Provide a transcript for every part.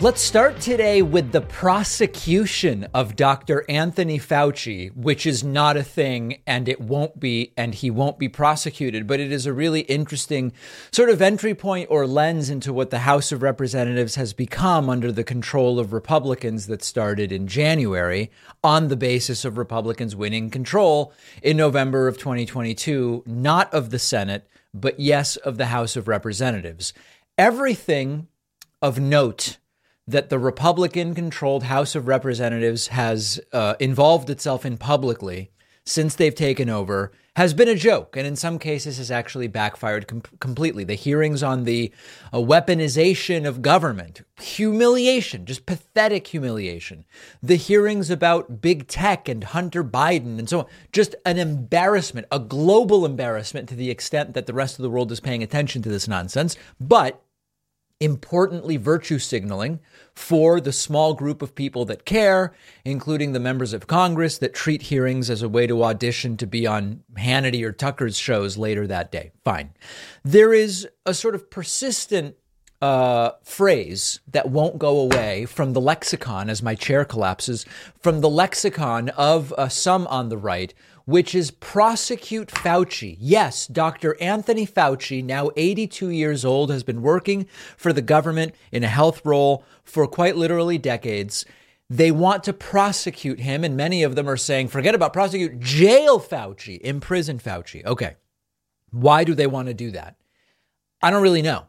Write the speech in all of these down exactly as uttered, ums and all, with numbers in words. Let's start today with the prosecution of Doctor Anthony Fauci, which is not a thing and it won't be, and he won't be prosecuted. But it is a really interesting sort of entry point or lens into what the House of Representatives has become under the control of Republicans that started in January on the basis of Republicans winning control in November of twenty twenty-two, not of the Senate, but yes, of the House of Representatives. Everything of note that the Republican-controlled House of Representatives has uh, involved itself in publicly since they've taken over has been a joke, and in some cases has actually backfired com- completely. The hearings on the uh, weaponization of government, humiliation, just pathetic humiliation. The hearings about big tech and Hunter Biden and so on, just an embarrassment, a global embarrassment to the extent that the rest of the world is paying attention to this nonsense. But importantly, virtue signaling for the small group of people that care, including the members of Congress that treat hearings as a way to audition to be on Hannity or Tucker's shows later that day. Fine. There is a sort of persistent uh, phrase that won't go away from the lexicon, as my chair collapses, from the lexicon of uh, some on the right, which is prosecute Fauci. Yes, Doctor Anthony Fauci, now eighty-two years old, has been working for the government in a health role for quite literally decades. They want to prosecute him, and many of them are saying, forget about prosecute, jail Fauci, imprison Fauci. Okay, why do they want to do that? I don't really know.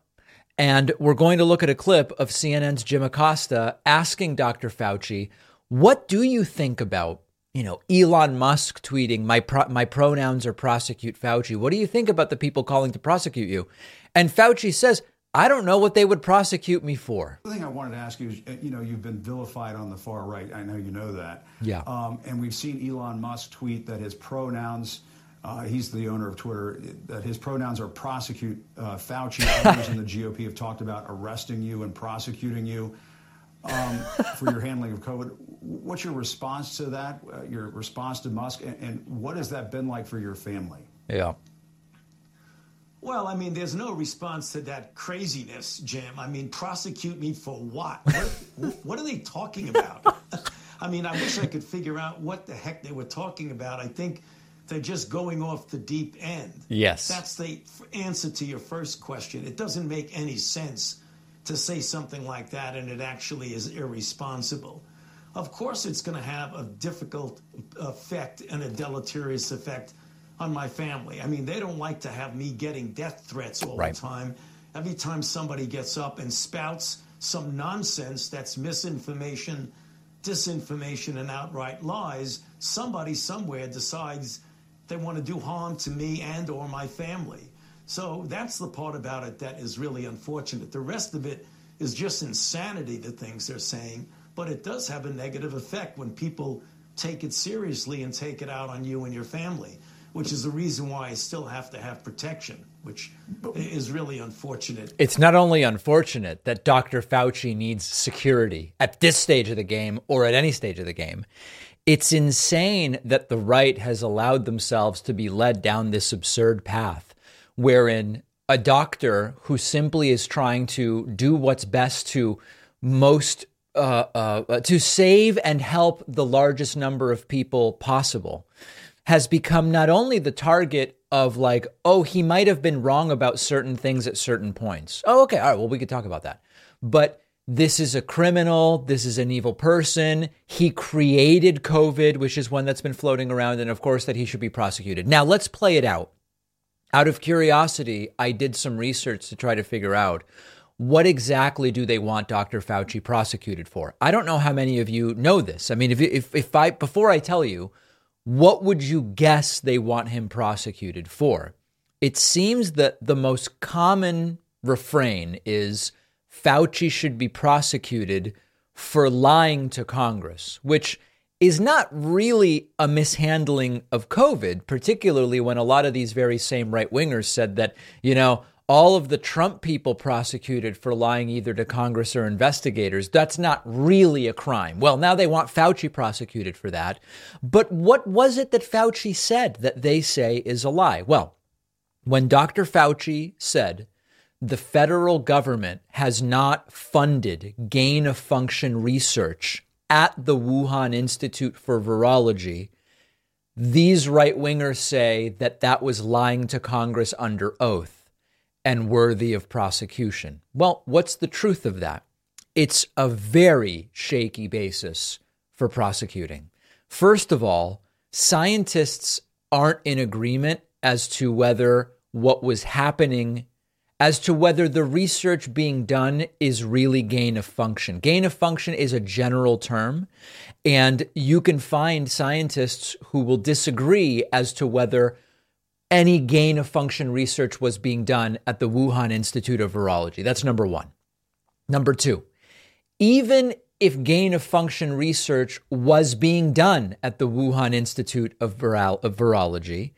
And we're going to look at a clip of C N N's Jim Acosta asking Doctor Fauci, what do you think about You know, Elon Musk tweeting, my pro- my pronouns are prosecute Fauci. What do you think about the people calling to prosecute you? And Fauci says, I don't know what they would prosecute me for. The thing I wanted to ask you is, you know, you've been vilified on the far right. I know you know that. Yeah. Um, and we've seen Elon Musk tweet that his pronouns, uh, he's the owner of Twitter, that his pronouns are prosecute uh, Fauci. Others in the G O P have talked about arresting you and prosecuting you. um, for your handling of COVID. What's your response to that, uh, your response to Musk, and, and what has that been like for your family? Yeah. Well, I mean, there's no response to that craziness, Jim. I mean, prosecute me for what? What, what are they talking about? I mean, I wish I could figure out what the heck they were talking about. I think they're just going off the deep end. Yes. That's the answer to your first question. It doesn't make any sense to say something like that, and it actually is irresponsible. Of course, it's going to have a difficult effect and a deleterious effect on my family. I mean, they don't like to have me getting death threats all right. the time. Every time somebody gets up and spouts some nonsense that's misinformation, disinformation, and outright lies, somebody somewhere decides they want to do harm to me and or my family. So that's the part about it that is really unfortunate. The rest of it is just insanity, the things they're saying. But it does have a negative effect when people take it seriously and take it out on you and your family, which is the reason why I still have to have protection, which is really unfortunate. It's not only unfortunate that Doctor Fauci needs security at this stage of the game or at any stage of the game. It's insane that the right has allowed themselves to be led down this absurd path, wherein a doctor who simply is trying to do what's best to most uh, uh, to save and help the largest number of people possible has become not only the target of like, oh, he might have been wrong about certain things at certain points. Oh, OK. All right. Well, we could talk about that. But this is a criminal. This is an evil person. He created COVID, which is one that's been floating around. And of course, that he should be prosecuted. Now, let's play it out. Out of curiosity, I did some research to try to figure out what exactly do they want Doctor Fauci prosecuted for. I don't know how many of you know this. I mean, if if if I before I tell you, what would you guess they want him prosecuted for? It seems that the most common refrain is Fauci should be prosecuted for lying to Congress, which is not really a mishandling of COVID, particularly when a lot of these very same right wingers said that, you know, all of the Trump people prosecuted for lying either to Congress or investigators, that's not really a crime. Well, now they want Fauci prosecuted for that. But what was it that Fauci said that they say is a lie? Well, when Doctor Fauci said the federal government has not funded gain-of-function research at the Wuhan Institute for Virology, these right-wingers say that that was lying to Congress under oath and worthy of prosecution. Well, what's the truth of that? It's a very shaky basis for prosecuting. First of all, scientists aren't in agreement as to whether what was happening, as to whether the research being done is really gain of function. Gain of function is a general term, and you can find scientists who will disagree as to whether any gain of function research was being done at the Wuhan Institute of Virology. That's number one. Number two, even if gain of function research was being done at the Wuhan Institute of Viro- of Virology,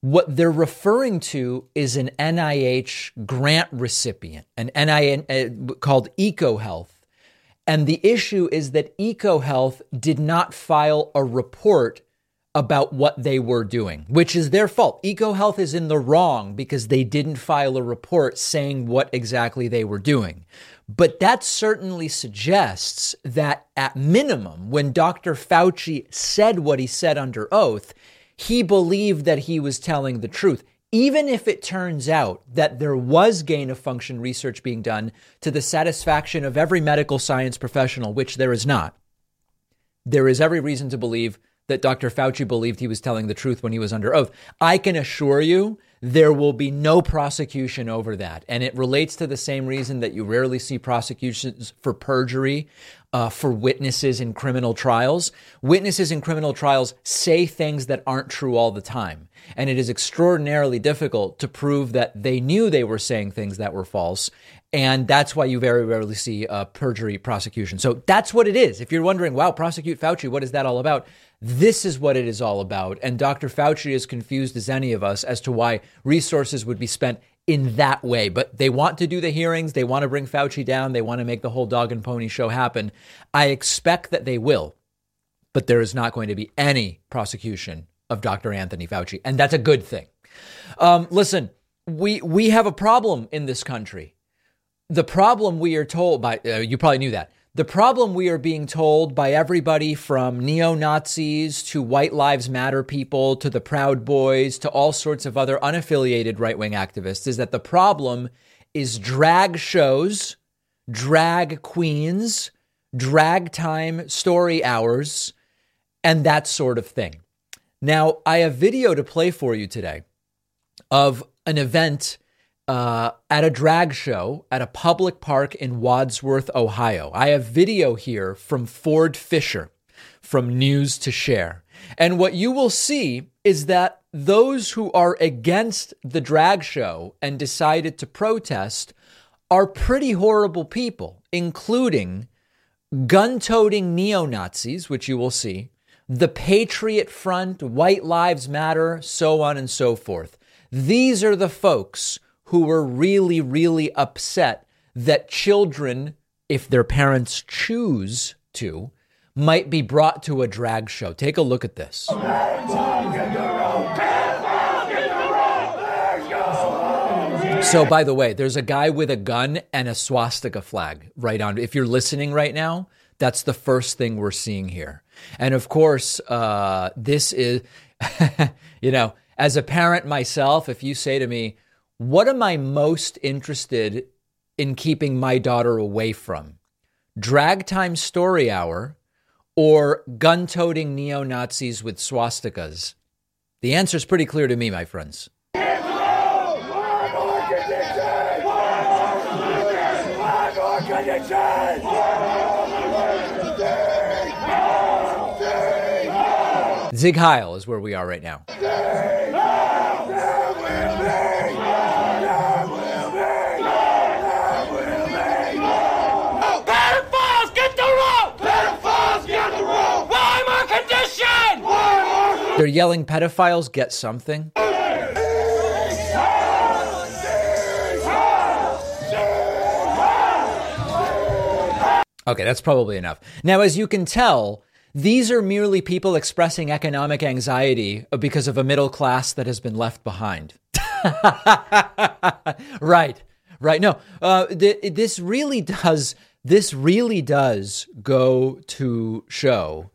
what they're referring to is an N I H grant recipient, an N I H uh, called EcoHealth. And the issue is that EcoHealth did not file a report about what they were doing, which is their fault. EcoHealth is in the wrong because they didn't file a report saying what exactly they were doing. But that certainly suggests that at minimum, when Doctor Fauci said what he said under oath, he believed that he was telling the truth, even if it turns out that there was gain of function research being done to the satisfaction of every medical science professional, which there is not. There is every reason to believe that Doctor Fauci believed he was telling the truth when he was under oath. I can assure you there will be no prosecution over that. And it relates to the same reason that you rarely see prosecutions for perjury, uh, for witnesses in criminal trials. Witnesses in criminal trials say things that aren't true all the time. And it is extraordinarily difficult to prove that they knew they were saying things that were false. And that's why you very rarely see a perjury prosecution. So that's what it is. If you're wondering, wow, prosecute Fauci, what is that all about? This is what it is all about. And Doctor Fauci is confused as any of us as to why resources would be spent in that way. But they want to do the hearings. They want to bring Fauci down. They want to make the whole dog and pony show happen. I expect that they will. But there is not going to be any prosecution of Doctor Anthony Fauci. And that's a good thing. Um, listen, we we have a problem in this country. The problem we are told by, uh, you probably knew that, the problem we are being told by everybody from neo-Nazis to White Lives Matter people to the Proud Boys to all sorts of other unaffiliated right-wing activists is that the problem is drag shows, drag queens, drag time, story hours, and that sort of thing. Now, I have video to play for you today of an event Uh, at a drag show at a public park in Wadsworth, Ohio. I have video here from Ford Fisher from News to Share. And what you will see is that those who are against the drag show and decided to protest are pretty horrible people, including gun-toting neo-Nazis, which you will see, the Patriot Front, White Lives Matter, so on and so forth. These are the folks who were really, really upset that children, if their parents choose to, might be brought to a drag show. Take a look at this. So, by the way, there's a guy with a gun and a swastika flag right on. If you're listening right now, that's the first thing we're seeing here. And of course, uh, this is, you know, as a parent myself, if you say to me, what am I most interested in keeping my daughter away from? Drag time story hour or gun-toting neo-Nazis with swastikas? The answer is pretty clear to me, my friends. Zig Heil is where we are right now. They're yelling, pedophiles get something. Okay, that's probably enough. Now, as you can tell, these are merely people expressing economic anxiety because of a middle class that has been left behind. Right. Right. No, uh, th- this really does. This really does go to show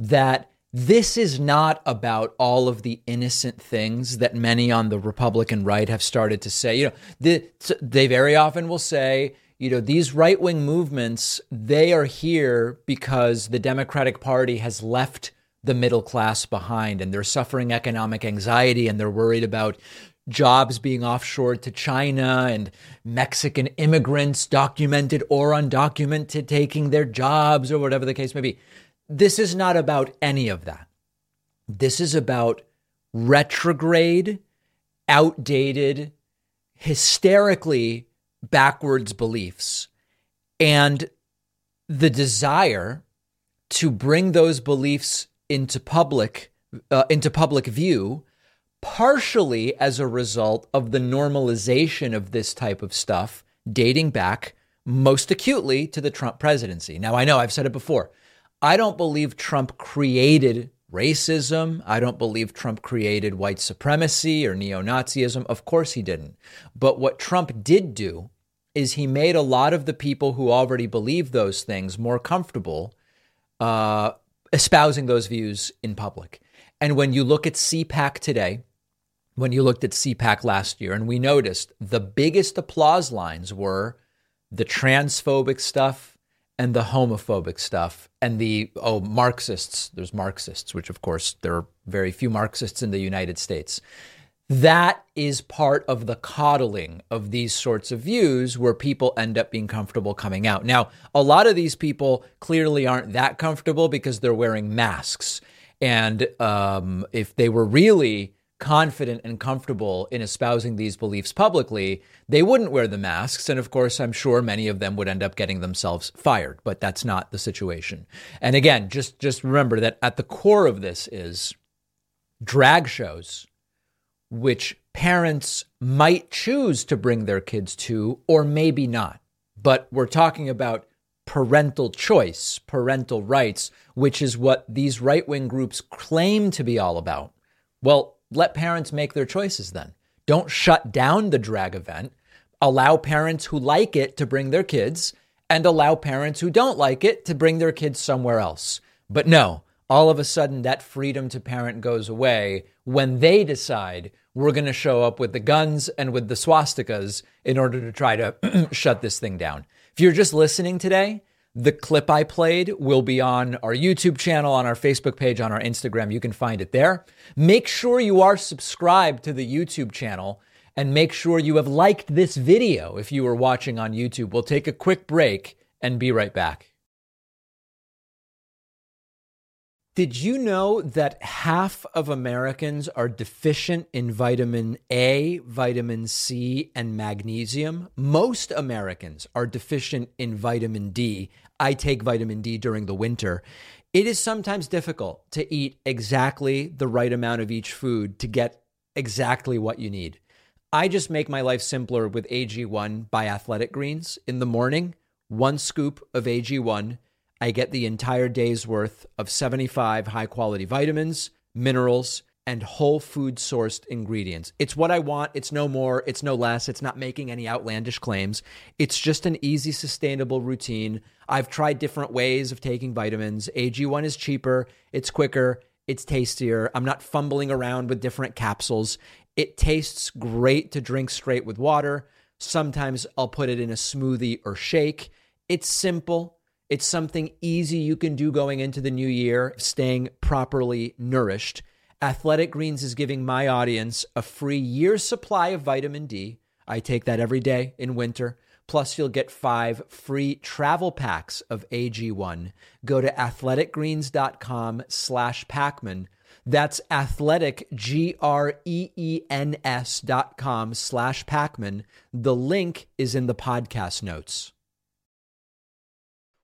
that this is not about all of the innocent things that many on the Republican right have started to say. You know, the, they very often will say, you know, these right wing movements, they are here because the Democratic Party has left the middle class behind and they're suffering economic anxiety and they're worried about jobs being offshored to China and Mexican immigrants, documented or undocumented, taking their jobs or whatever the case may be. This is not about any of that. This is about retrograde, outdated, hysterically backwards beliefs and the desire to bring those beliefs into public, uh, into public view, partially as a result of the normalization of this type of stuff dating back most acutely to the Trump presidency. Now, I know I've said it before. I don't believe Trump created racism. I don't believe Trump created white supremacy or neo-Nazism. Of course he didn't. But what Trump did do is he made a lot of the people who already believe those things more comfortable uh, espousing those views in public. And when you look at C PAC today, when you looked at C PAC last year, and we noticed the biggest applause lines were the transphobic stuff and the homophobic stuff and the, oh, Marxists. There's Marxists, which, of course, there are very few Marxists in the United States. That is part of the coddling of these sorts of views where people end up being comfortable coming out. Now, a lot of these people clearly aren't that comfortable because they're wearing masks. And um, if they were really confident and comfortable in espousing these beliefs publicly, they wouldn't wear the masks. And of course, I'm sure many of them would end up getting themselves fired, but that's not the situation. And again, just just remember that at the core of this is drag shows, which parents might choose to bring their kids to, or maybe not. But we're talking about parental choice, parental rights, which is what these right-wing groups claim to be all about. Well, let parents make their choices then. Don't shut down the drag event. Allow parents who like it to bring their kids and allow parents who don't like it to bring their kids somewhere else. But no, all of a sudden that freedom to parent goes away when they decide we're going to show up with the guns and with the swastikas in order to try to shut this thing down. If you're just listening today, the clip I played will be on our YouTube channel, on our Facebook page, on our Instagram. You can find it there. Make sure you are subscribed to the YouTube channel and make sure you have liked this video if you are watching on YouTube. We'll take a quick break and be right back. Did you know that half of Americans are deficient in vitamin A, vitamin C, and magnesium? Most Americans are deficient in vitamin D. I take vitamin D during the winter. It is sometimes difficult to eat exactly the right amount of each food to get exactly what you need. I just make my life simpler with A G one by Athletic Greens. In the morning, one scoop of A G one. I get the entire day's worth of seventy-five high-quality vitamins, minerals, and whole food-sourced ingredients. It's what I want. It's no more. It's no less. It's not making any outlandish claims. It's just an easy, sustainable routine. I've tried different ways of taking vitamins. A G one is cheaper. It's quicker. It's tastier. I'm not fumbling around with different capsules. It tastes great to drink straight with water. Sometimes I'll put it in a smoothie or shake. It's simple. It's something easy you can do going into the new year, staying properly nourished. Athletic Greens is giving my audience a free year's supply of vitamin D. I take that every day in winter. Plus, you'll get five free travel packs of A G one. Go to athleticgreens.com slash Pacman. That's athletic, G R E E N S dot com slash Pacman. The link is in the podcast notes.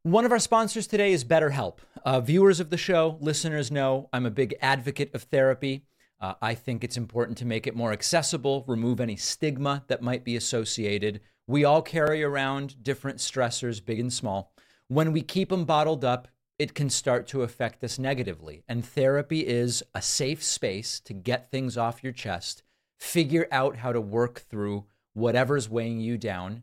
One of our sponsors today is BetterHelp. Uh, viewers of the show, listeners know I'm a big advocate of therapy. Uh, I think it's important to make it more accessible, remove any stigma that might be associated. We all carry around different stressors, big and small. When we keep them bottled up, it can start to affect us negatively. And therapy is a safe space to get things off your chest, figure out how to work through whatever's weighing you down.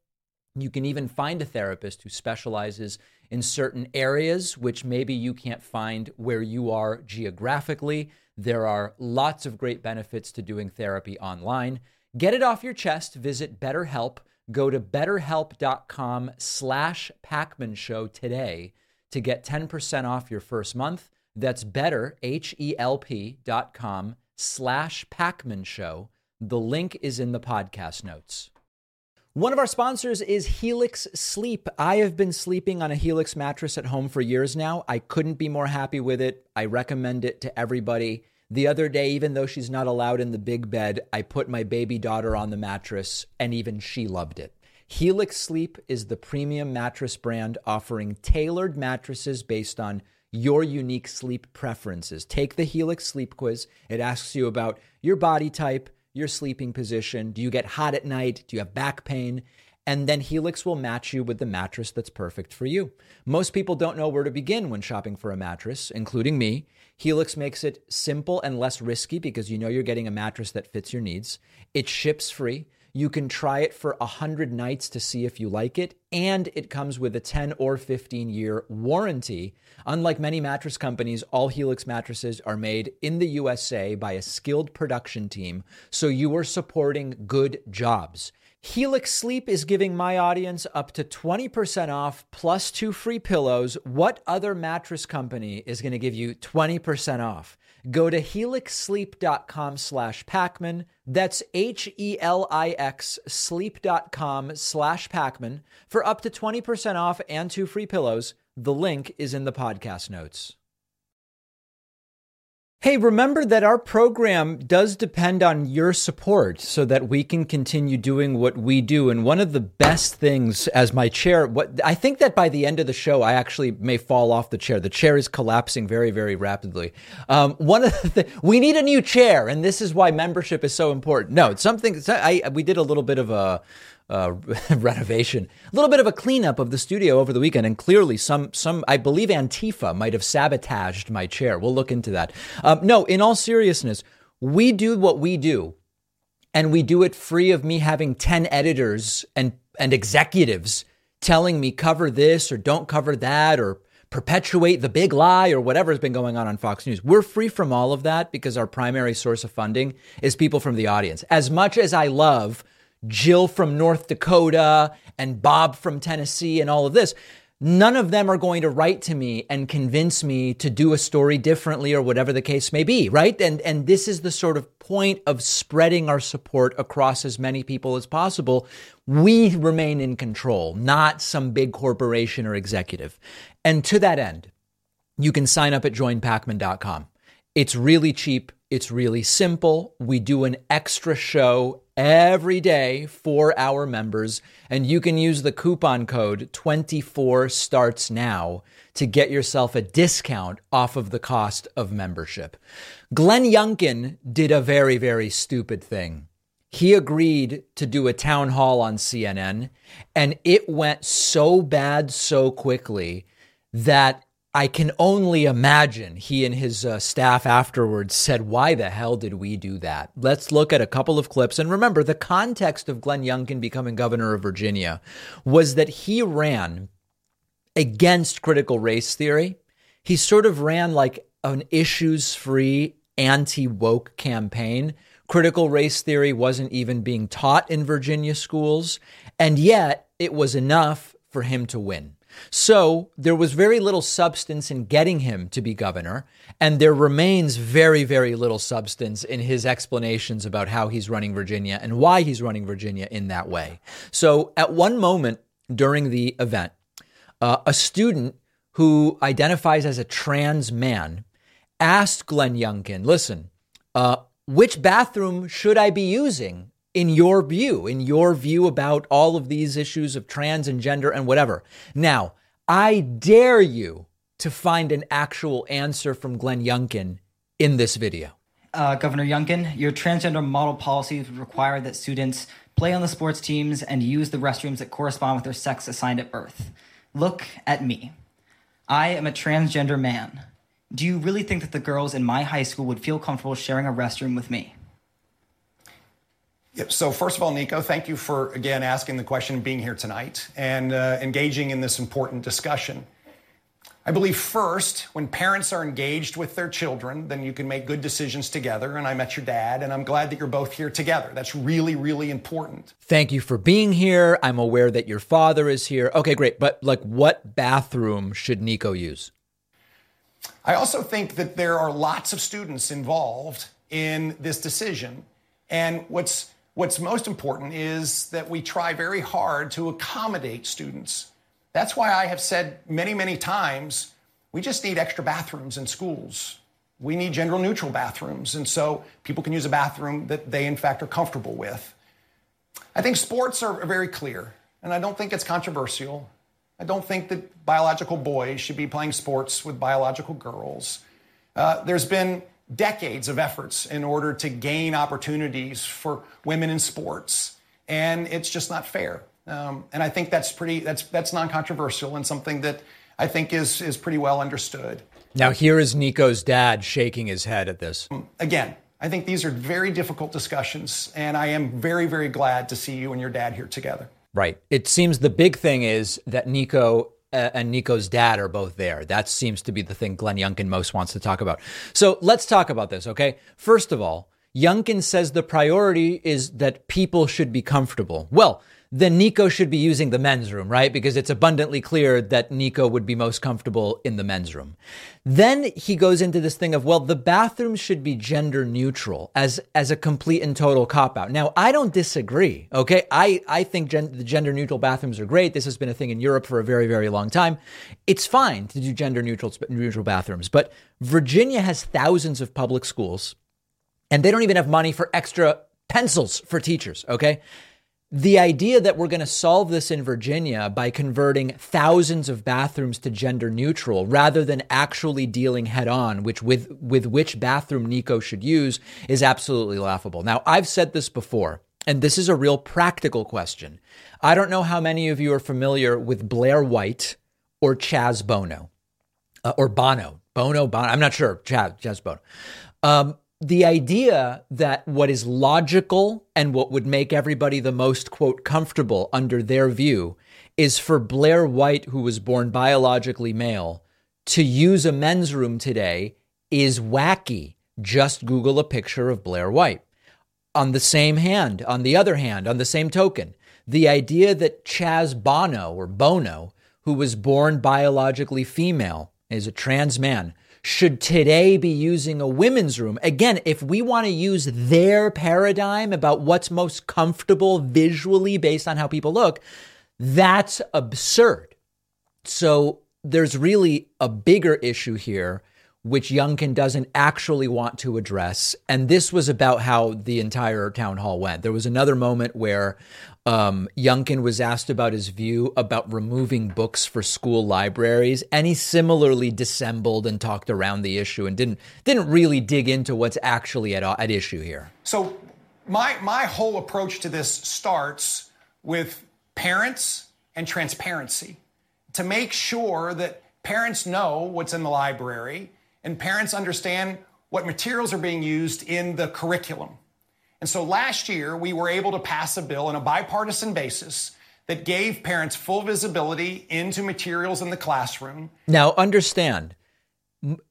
You can even find a therapist who specializes in certain areas, which maybe you can't find where you are geographically. There are lots of great benefits to doing therapy online. Get it off your chest. Visit BetterHelp. Go to betterhelp.com slash Pacman Show today to get ten percent off your first month. That's better, H E L P dot com slash Pacman Show. The link is in the podcast notes. One of our sponsors is Helix Sleep. I have been sleeping on a Helix mattress at home for years now. I couldn't be more happy with it. I recommend it to everybody. The other day, even though she's not allowed in the big bed, I put my baby daughter on the mattress, and even she loved it. Helix Sleep is the premium mattress brand offering tailored mattresses based on your unique sleep preferences. Take the Helix Sleep quiz. It asks you about your body type, your sleeping position. Do you get hot at night? Do you have back pain? And then Helix will match you with the mattress that's perfect for you. Most people don't know where to begin when shopping for a mattress, including me. Helix makes it simple and less risky because you know you're getting a mattress that fits your needs. It ships free. You can try it for one hundred nights to see if you like it, and it comes with a ten or fifteen year warranty. Unlike many mattress companies, all Helix mattresses are made in the U S A by a skilled production team, so you are supporting good jobs. Helix Sleep is giving my audience up to twenty percent off plus two free pillows. What other mattress company is going to give you twenty percent off? Go to helix sleep dot com slash Pacman. That's H E L I X sleep dot com slash Pacman for up to twenty percent off and two free pillows. The link is in the podcast notes. Hey, remember that our program does depend on your support so that we can continue doing what we do. And one of the best things as my chair, what I think that by the end of the show, I actually may fall off the chair. The chair is collapsing very, very rapidly. Um, one of the th- we need a new chair, and this is why membership is so important. No, it's something I we did a little bit of a uh, renovation, a little bit of a cleanup of the studio over the weekend. And clearly some, some, I believe Antifa might have sabotaged my chair. We'll look into that. Um, no, in all seriousness, we do what we do, and we do it free of me having ten editors and, and executives telling me cover this or don't cover that or perpetuate the big lie or whatever has been going on on Fox News. We're free from all of that because our primary source of funding is people from the audience. As much as I love Jill from North Dakota and Bob from Tennessee and all of this, none of them are going to write to me and convince me to do a story differently or whatever the case may be, right? And and this is the sort of point of spreading our support across as many people as possible. We remain in control, not some big corporation or executive. And to that end, you can sign up at join pacman dot com. It's really cheap. It's really simple. We do an extra show every day for our members, and you can use the coupon code twenty-four starts now to get yourself a discount off of the cost of membership. Glenn Youngkin did a very, very stupid thing. He agreed to do a town hall on C N N, and it went so bad so quickly that I can only imagine he and his uh, staff afterwards said, why the hell did we do that? Let's look at a couple of clips. And remember, the context of Glenn Youngkin becoming governor of Virginia was that he ran against critical race theory. He sort of ran like an issues-free, anti-woke campaign. Critical race theory wasn't even being taught in Virginia schools, and yet it was enough for him to win. So there was very little substance in getting him to be governor, and there remains very, very little substance in his explanations about how he's running Virginia and why he's running Virginia in that way. So at one moment during the event, uh, a student who identifies as a trans man asked Glenn Youngkin, listen, uh, which bathroom should I be using in your view, in your view about all of these issues of trans and gender and whatever? Now, I dare you to find an actual answer from Glenn Youngkin in this video. Uh, Governor Youngkin, your transgender model policies would require that students play on the sports teams and use the restrooms that correspond with their sex assigned at birth. Look at me. I am a transgender man. Do you really think that the girls in my high school would feel comfortable sharing a restroom with me? Yep. So first of all, Nico, thank you for, again, asking the question, being here tonight, and uh, engaging in this important discussion. I believe first, when parents are engaged with their children, then you can make good decisions together. And I met your dad, and I'm glad that you're both here together. That's really, really important. Thank you for being here. I'm aware that your father is here. Okay, great. But like, what bathroom should Nico use? I also think that there are lots of students involved in this decision. And what's what's most important is that we try very hard to accommodate students. That's why I have said many, many times, we just need extra bathrooms in schools. We need gender neutral bathrooms. And so people can use a bathroom that they, in fact, are comfortable with. I think sports are very clear, and I don't think it's controversial. I don't think that biological boys should be playing sports with biological girls. Uh, there's been decades of efforts in order to gain opportunities for women in sports, and it's just not fair. Um, and I think that's pretty, that's that's non-controversial and something that I think is is pretty well understood. Now, here is Nico's dad shaking his head at this. Again, I think these are very difficult discussions, and I am very, very glad to see you and your dad here together. Right. It seems the big thing is that Nico uh, and Nico's dad are both there. That seems to be the thing Glenn Youngkin most wants to talk about. So let's talk about this, okay? First of all, Youngkin says the priority is that people should be comfortable. Well, then Nico should be using the men's room, right? Because it's abundantly clear that Nico would be most comfortable in the men's room. Then he goes into this thing of, well, the bathroom should be gender neutral as, as a complete and total cop out. Now, I don't disagree, okay? I, I think gen- the gender neutral bathrooms are great. This has been a thing in Europe for a very, very long time. It's fine to do gender neutral, neutral bathrooms, but Virginia has thousands of public schools and they don't even have money for extra pencils for teachers, okay? The idea that we're going to solve this in Virginia by converting thousands of bathrooms to gender neutral rather than actually dealing head on which with with which bathroom Nico should use is absolutely laughable. Now, I've said this before, and this is a real practical question. I don't know how many of you are familiar with Blair White or Chaz Bono uh, or Bono, Bono, Bono. I'm not sure. Chaz, Chaz Bono. Um, The idea that what is logical and what would make everybody the most, quote, comfortable under their view is for Blair White, who was born biologically male, to use a men's room today is wacky. Just Google a picture of Blair White. On the same hand, on the other hand, on the same token, the idea that Chaz Bono or Bono, who was born biologically female, is a trans man, should today be using a women's room. Again, if we want to use their paradigm about what's most comfortable visually based on how people look, that's absurd. So there's really a bigger issue here, which Youngkin doesn't actually want to address. And this was about how the entire town hall went. There was another moment where um, Youngkin was asked about his view about removing books for school libraries, and he similarly dissembled and talked around the issue and didn't didn't really dig into what's actually at, at issue here. So my my whole approach to this starts with parents and transparency to make sure that parents know what's in the library. And parents understand what materials are being used in the curriculum. And so last year, we were able to pass a bill on a bipartisan basis that gave parents full visibility into materials in the classroom. Now, understand,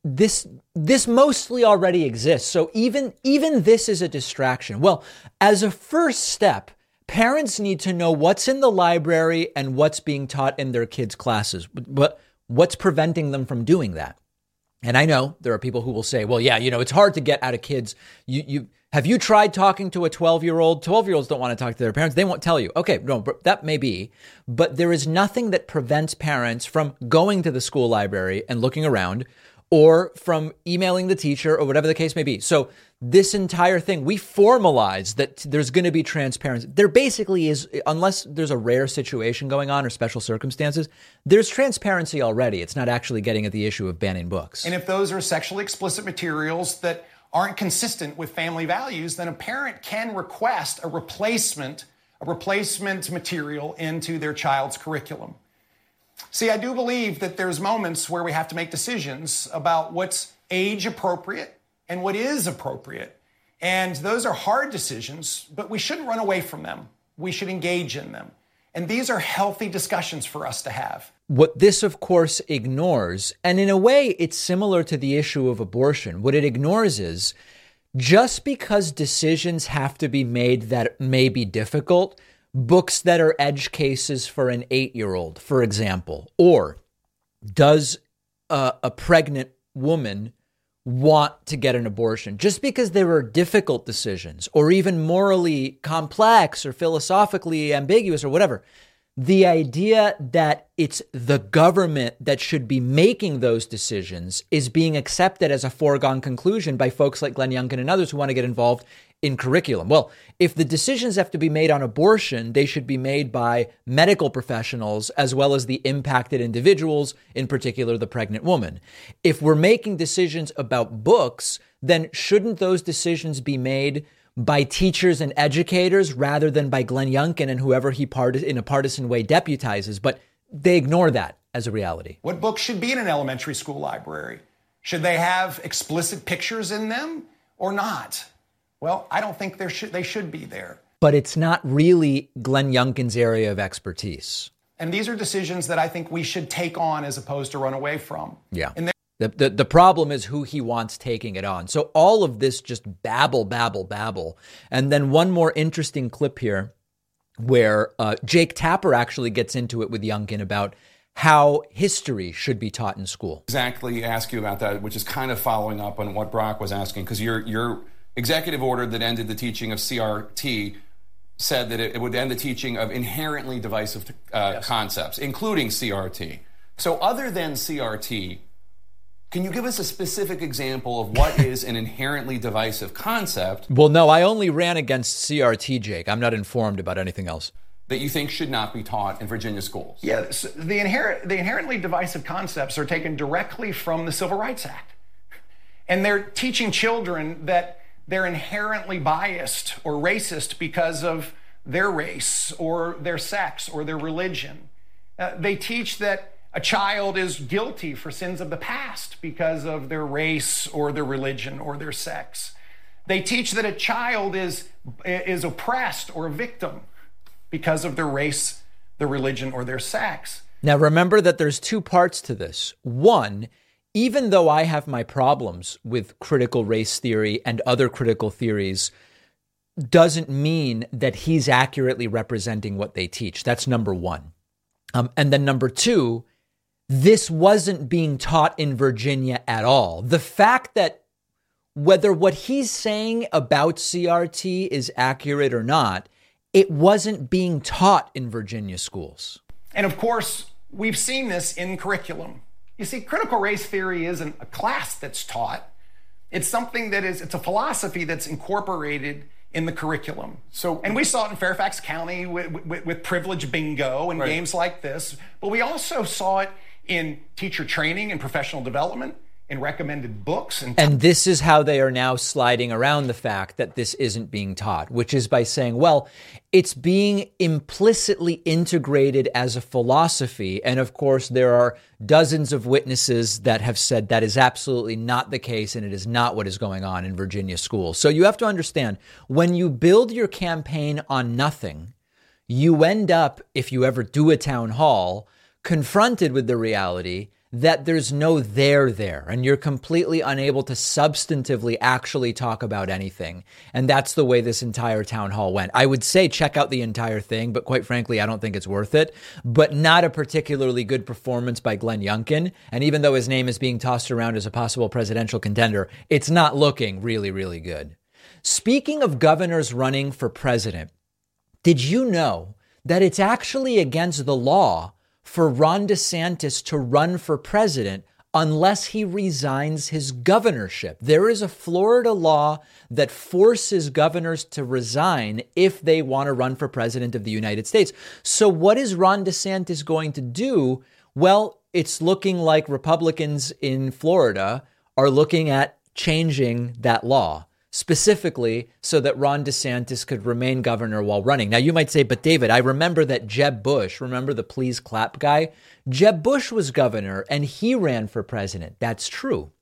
this this mostly already exists. So even, even this is a distraction. Well, as a first step, parents need to know what's in the library and what's being taught in their kids' classes. But what's preventing them from doing that? And I know there are people who will say, well, yeah, you know, it's hard to get out of kids. You, you have you tried talking to a twelve year old? twelve year olds don't want to talk to their parents. They won't tell you. OK, no, but that may be. But there is nothing that prevents parents from going to the school library and looking around or from emailing the teacher or whatever the case may be. So this entire thing, we formalize that there's going to be transparency. There basically is, unless there's a rare situation going on or special circumstances, there's transparency already. It's not actually getting at the issue of banning books. And if those are sexually explicit materials that aren't consistent with family values, then a parent can request a replacement, a replacement material into their child's curriculum. See, I do believe that there's moments where we have to make decisions about what's age appropriate and what is appropriate. And those are hard decisions, but we shouldn't run away from them. We should engage in them. And these are healthy discussions for us to have. What this, of course, ignores, and in a way, it's similar to the issue of abortion. What it ignores is just because decisions have to be made that may be difficult, books that are edge cases for an eight-year-old, for example, or does a, a pregnant woman want to get an abortion? Just because there are difficult decisions or even morally complex or philosophically ambiguous or whatever, the idea that it's the government that should be making those decisions is being accepted as a foregone conclusion by folks like Glenn Youngkin and others who want to get involved in curriculum. Well, if the decisions have to be made on abortion, they should be made by medical professionals as well as the impacted individuals, in particular, the pregnant woman. If we're making decisions about books, then shouldn't those decisions be made by teachers and educators rather than by Glenn Youngkin and whoever he part- in a partisan way deputizes? But they ignore that as a reality. What books should be in an elementary school library? Should they have explicit pictures in them or not? Well, I don't think there should, they should be there. But it's not really Glenn Youngkin's area of expertise. And these are decisions that I think we should take on as opposed to run away from. Yeah. And the, the, the problem is who he wants taking it on. So all of this just babble, babble, babble. And then one more interesting clip here where uh, Jake Tapper actually gets into it with Youngkin about how history should be taught in school. Exactly. Ask you about that, which is kind of following up on what Brock was asking, because you're you're. executive order that ended the teaching of C R T said that it would end the teaching of inherently divisive uh, yes. concepts, including C R T. So other than C R T, can you give us a specific example of what is an inherently divisive concept? Well, no, I only ran against C R T, Jake. I'm not informed about anything else. That you think should not be taught in Virginia schools. Yeah, so the, inherent, the inherently divisive concepts are taken directly from the Civil Rights Act. And they're teaching children that they're inherently biased or racist because of their race or their sex or their religion. Uh, they teach that a child is guilty for sins of the past because of their race or their religion or their sex. They teach that a child is, is oppressed or a victim because of their race, their religion, or their sex. Now, remember that there's two parts to this. One, even though I have my problems with critical race theory and other critical theories, doesn't mean that he's accurately representing what they teach. That's number one. Um, and then number two, this wasn't being taught in Virginia at all. The fact that whether what he's saying about C R T is accurate or not, it wasn't being taught in Virginia schools. And of course, we've seen this in curriculum. You see, critical race theory isn't a class that's taught. It's something that is, it's a philosophy that's incorporated in the curriculum. So, and we saw it in Fairfax County with, with, with privilege bingo and right. games like this. But we also saw it in teacher training and professional development and recommended books. And, t- and this is how they are now sliding around the fact that this isn't being taught, which is by saying, well, it's being implicitly integrated as a philosophy. And of course, there are dozens of witnesses that have said that is absolutely not the case. And it is not what is going on in Virginia schools. So you have to understand, when you build your campaign on nothing, you end up, if you ever do a town hall, confronted with the reality that there's no there there, and you're completely unable to substantively actually talk about anything. And that's the way this entire town hall went. I would say check out the entire thing, but quite frankly, I don't think it's worth it, but not a particularly good performance by Glenn Youngkin. And even though his name is being tossed around as a possible presidential contender, it's not looking really, really good. Speaking of governors running for president, did you know that it's actually against the law for Ron DeSantis to run for president unless he resigns his governorship. There is a Florida law that forces governors to resign if they want to run for president of the United States. So what is Ron DeSantis going to do? Well, it's looking like Republicans in Florida are looking at changing that law specifically so that Ron DeSantis could remain governor while running. Now, you might say, but David, I remember that Jeb Bush, remember the please clap guy? Jeb Bush was governor and he ran for president. That's true.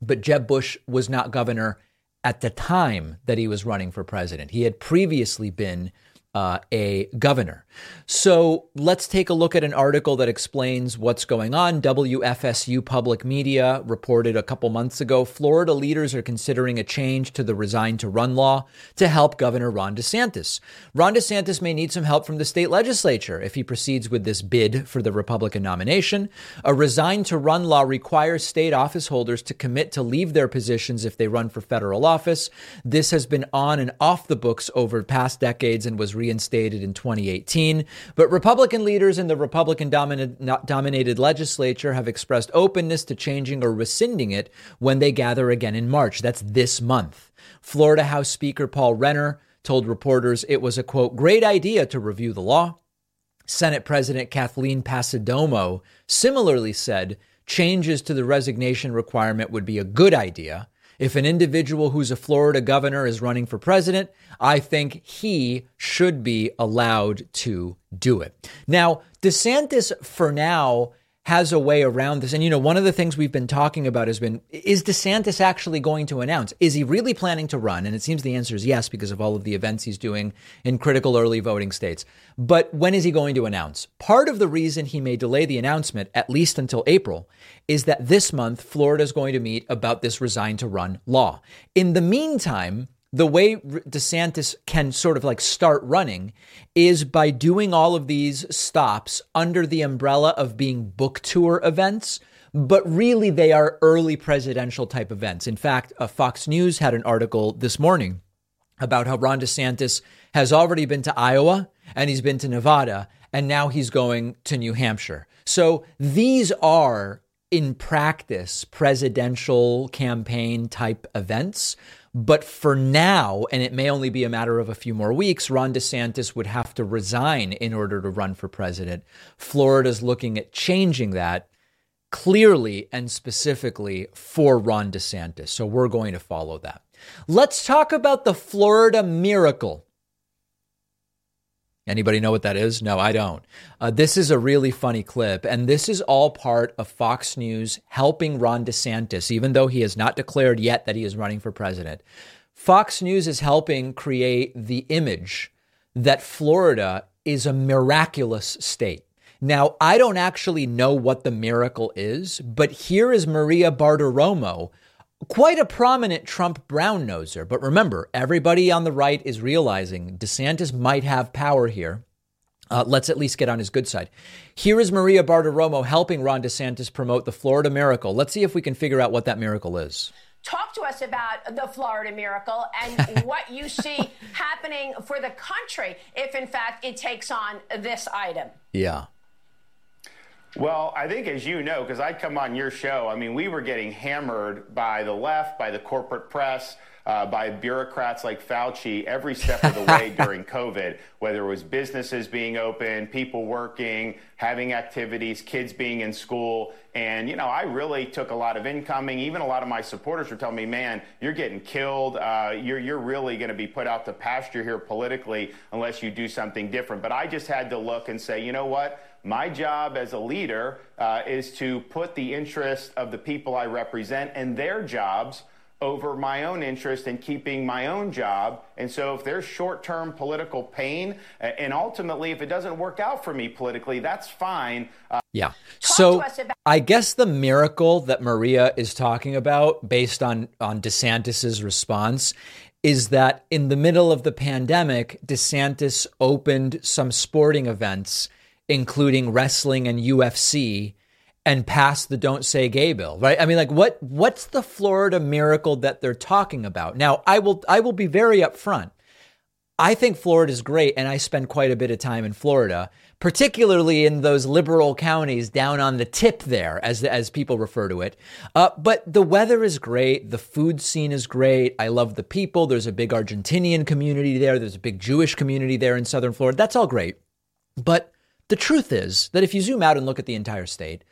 But Jeb Bush was not governor at the time that he was running for president. He had previously been Uh, a governor. So let's take a look at an article that explains what's going on. W F S U Public Media reported a couple months ago, Florida leaders are considering a change to the resign to run law to help Governor Ron DeSantis. Ron DeSantis may need some help from the state legislature if he proceeds with this bid for the Republican nomination. A resign to run law requires state office holders to commit to leave their positions if they run for federal office. This has been on and off the books over past decades and was reinstated in twenty eighteen, but Republican leaders in the Republican dominant, dominated legislature have expressed openness to changing or rescinding it when they gather again in March. That's this month. Florida House Speaker Paul Renner told reporters it was a, quote, great idea to review the law. Senate President Kathleen Passidomo similarly said changes to the resignation requirement would be a good idea. If an individual who's a Florida governor is running for president, I think he should be allowed to do it. Now, DeSantis, for now, has a way around this. And, you know, one of the things we've been talking about has been, is DeSantis actually going to announce? Is he really planning to run? And it seems the answer is yes, because of all of the events he's doing in critical early voting states. But when is he going to announce? Part of the reason he may delay the announcement, at least until April, is that this month, Florida is going to meet about this resign to run law. In the meantime, the way DeSantis can sort of like start running is by doing all of these stops under the umbrella of being book tour events, but really they are early presidential type events. In fact, uh, Fox News had an article this morning about how Ron DeSantis has already been to Iowa and he's been to Nevada and now he's going to New Hampshire. So these are, in practice, presidential campaign type events. But for now, and it may only be a matter of a few more weeks, Ron DeSantis would have to resign in order to run for president. Florida's looking at changing that clearly and specifically for Ron DeSantis. So we're going to follow that. Let's talk about the Florida miracle. Anybody know what that is? No, I don't. Uh, this is a really funny clip, and this is all part of Fox News helping Ron DeSantis, even though he has not declared yet that he is running for president. Fox News is helping create the image that Florida is a miraculous state. Now, I don't actually know what the miracle is, but here is Maria Bartiromo, quite a prominent Trump brown noser. But remember, everybody on the right is realizing DeSantis might have power here. Uh, let's at least get on his good side. Here is Maria Bartiromo helping Ron DeSantis promote the Florida miracle. Let's see if we can figure out what that miracle is. Talk to us about the Florida miracle and what you see happening for the country if, in fact, it takes on this item. Yeah. Well, I think, as you know, because I'd come on your show, I mean, we were getting hammered by the left, by the corporate press, uh, by bureaucrats like Fauci every step of the way during COVID, whether it was businesses being open, people working, having activities, kids being in school. And, you know, I really took a lot of incoming. Even a lot of my supporters were telling me, man, you're getting killed. Uh, you're, you're really going to be put out to pasture here politically unless you do something different. But I just had to look and say, you know what? My job as a leader uh, is to put the interests of the people I represent and their jobs over my own interest in keeping my own job. And so if there's short-term political pain, uh, and ultimately if it doesn't work out for me politically, that's fine. Uh- yeah. So I guess the miracle that Maria is talking about based on, on DeSantis's response is that in the middle of the pandemic, DeSantis opened some sporting events including wrestling and U F C, and passed the Don't Say Gay bill, right? I mean, like, what what's the Florida miracle that they're talking about? Now, I will I will be very upfront. I think Florida is great, and I spend quite a bit of time in Florida, particularly in those liberal counties down on the tip there, as as people refer to it. Uh, but the weather is great. The food scene is great. I love the people. There's a big Argentinian community there. There's a big Jewish community there in southern Florida. That's all great. But the truth is that if you zoom out and look at the entire state,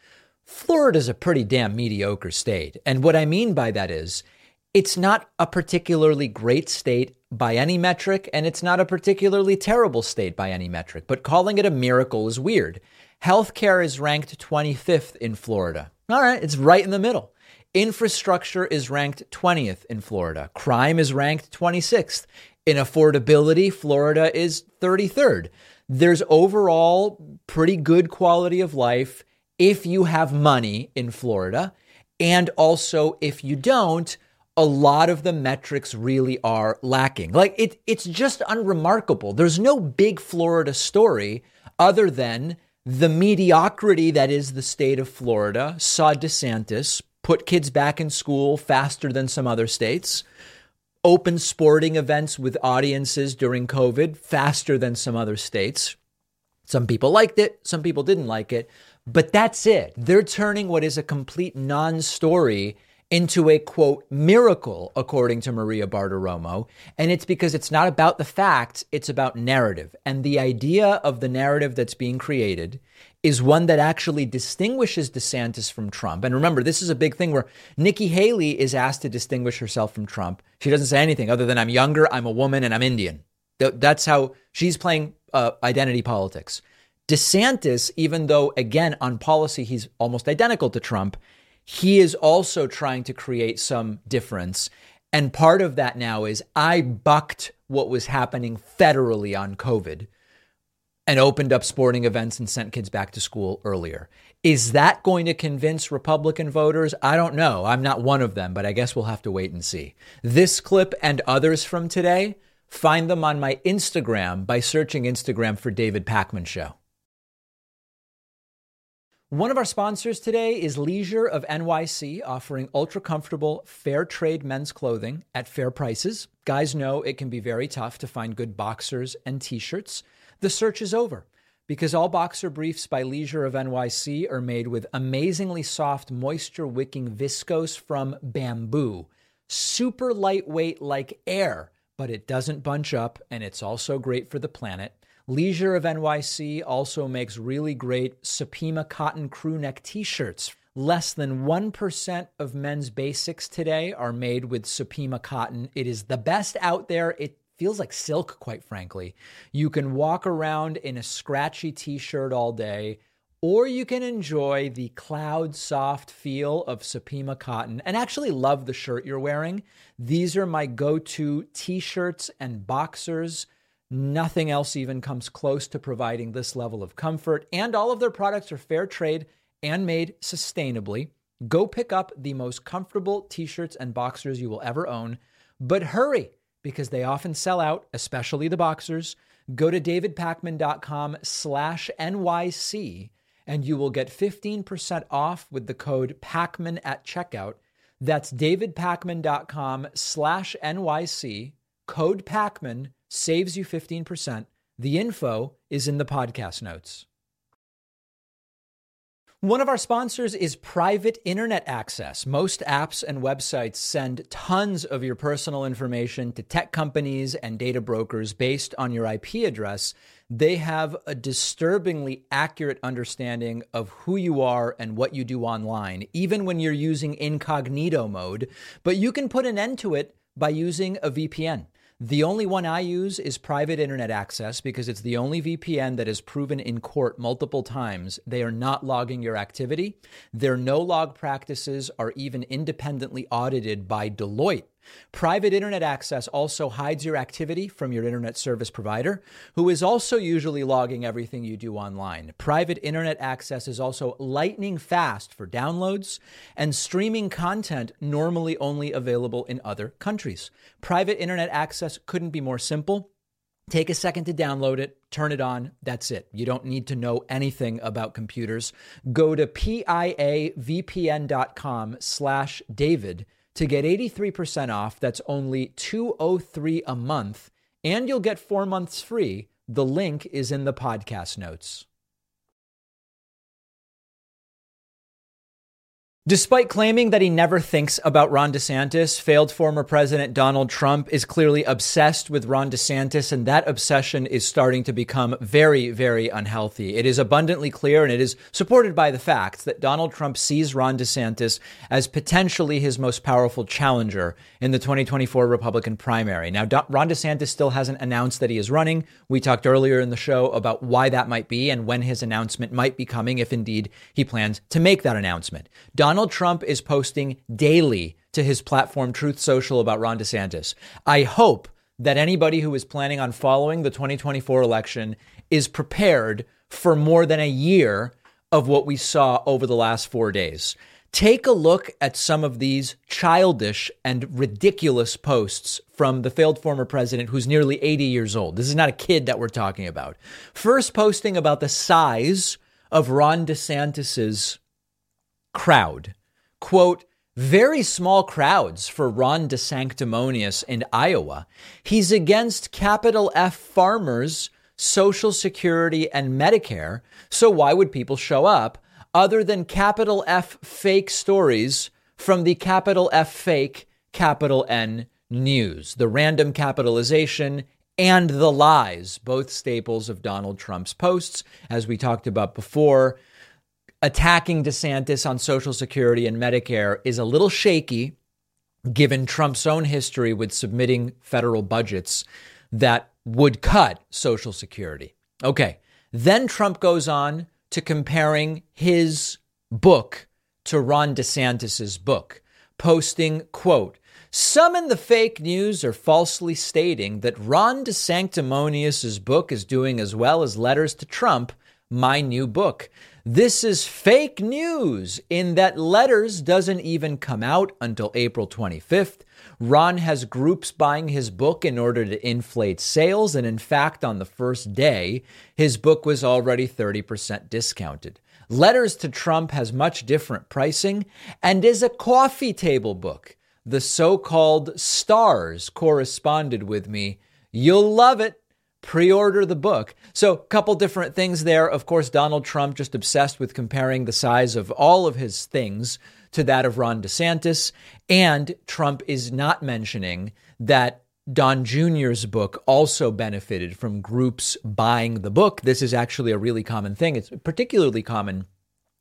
Florida's a pretty damn mediocre state. And what I mean by that is it's not a particularly great state by any metric, and it's not a particularly terrible state by any metric, but calling it a miracle is weird. Healthcare is ranked twenty-fifth in Florida. All right, it's right in the middle. Infrastructure is ranked twentieth in Florida. Crime is ranked twenty-sixth. In affordability, Florida is thirty-third. There's overall pretty good quality of life if you have money in Florida, and also if you don't, a lot of the metrics really are lacking. Like it, it's just unremarkable. There's no big Florida story other than the mediocrity that is the state of Florida saw DeSantis put kids back in school faster than some other states, open sporting events with audiences during COVID faster than some other states. Some people liked it. Some people didn't like it. But that's it. They're turning what is a complete non-story into a, quote, miracle, according to Maria Bartiromo. And it's because it's not about the facts, it's about narrative. And the idea of the narrative that's being created is one that actually distinguishes DeSantis from Trump. And remember, this is a big thing where Nikki Haley is asked to distinguish herself from Trump. She doesn't say anything other than I'm younger, I'm a woman, and I'm Indian. That's how she's playing uh, identity politics. DeSantis, even though, again, on policy, he's almost identical to Trump, he is also trying to create some difference. And part of that now is I bucked what was happening federally on COVID and opened up sporting events and sent kids back to school earlier. Is that going to convince Republican voters? I don't know. I'm not one of them, but I guess we'll have to wait and see. This clip and others from today, find them on my Instagram by searching Instagram for David Pakman Show. One of our sponsors today is Leisure of N Y C, offering ultra-comfortable, fair-trade men's clothing at fair prices. Guys know it can be very tough to find good boxers and T-shirts. The search is over because all boxer briefs by Leisure of N Y C are made with amazingly soft, moisture-wicking viscose from bamboo. Super lightweight like air, but it doesn't bunch up, and it's also great for the planet. Leisure of N Y C also makes really great Supima cotton crew neck t-shirts. Less than one percent of men's basics today are made with Supima cotton. It is the best out there. It feels like silk, quite frankly. You can walk around in a scratchy t-shirt all day, or you can enjoy the cloud soft feel of Supima cotton and actually love the shirt you're wearing. These are my go-to t-shirts and boxers. Nothing else even comes close to providing this level of comfort, and all of their products are fair trade and made sustainably. Go pick up the most comfortable t-shirts and boxers you will ever own, but hurry because they often sell out, especially the boxers. Go to david pakman dot com slash N Y C and you will get fifteen percent off with the code Pakman at checkout. That's david pakman dot com slash N Y C, code Pakman. Saves you fifteen percent. The info is in the podcast notes. One of our sponsors is Private Internet Access. Most apps and websites send tons of your personal information to tech companies and data brokers based on your I P address. They have a disturbingly accurate understanding of who you are and what you do online, even when you're using incognito mode. But you can put an end to it by using a V P N. The only one I use is Private Internet Access because it's the only V P N that has proven in court multiple times they are not logging your activity. Their no-log practices are even independently audited by Deloitte. Private Internet Access also hides your activity from your internet service provider, who is also usually logging everything you do online. Private Internet Access is also lightning fast for downloads and streaming content normally only available in other countries. Private Internet Access couldn't be more simple. Take a second to download it, turn it on, that's it. You don't need to know anything about computers. Go to P I A V P N dot com slash David to get eighty-three percent off. That's only two oh three a month and you'll get four months free. The link is in the podcast notes. Despite claiming that he never thinks about Ron DeSantis, failed former President Donald Trump is clearly obsessed with Ron DeSantis, and that obsession is starting to become very, very unhealthy. It is abundantly clear, and it is supported by the facts, that Donald Trump sees Ron DeSantis as potentially his most powerful challenger in the twenty twenty-four Republican primary. Now, Do- Ron DeSantis still hasn't announced that he is running. We talked earlier in the show about why that might be and when his announcement might be coming, if indeed he plans to make that announcement. Donald Donald Trump is posting daily to his platform Truth Social about Ron DeSantis. I hope that anybody who is planning on following the twenty twenty-four election is prepared for more than a year of what we saw over the last four days. Take a look at some of these childish and ridiculous posts from the failed former president who's nearly eighty years old. This is not a kid that we're talking about. First, posting about the size of Ron DeSantis's crowd. Quote, very small crowds for Ron DeSanctimonious in Iowa. He's against capital F farmers, Social Security, and Medicare. So why would people show up other than capital F fake stories from the capital F fake, capital N news, the random capitalization and the lies, both staples of Donald Trump's posts, as we talked about before. Attacking DeSantis on Social Security and Medicare is a little shaky, given Trump's own history with submitting federal budgets that would cut Social Security. OK, then Trump goes on to comparing his book to Ron DeSantis's book, posting, quote, some in the fake news are falsely stating that Ron DeSanctimonious's book is doing as well as Letters to Trump, my new book. This is fake news in that Letters doesn't even come out until April twenty-fifth. Ron has groups buying his book in order to inflate sales. And in fact, on the first day, his book was already thirty percent discounted. Letters to Trump has much different pricing and is a coffee table book. The so-called stars corresponded with me. You'll love it. Pre-order the book. So a couple different things there. Of course, Donald Trump just obsessed with comparing the size of all of his things to that of Ron DeSantis. And Trump is not mentioning that Don Junior's book also benefited from groups buying the book. This is actually a really common thing. It's particularly common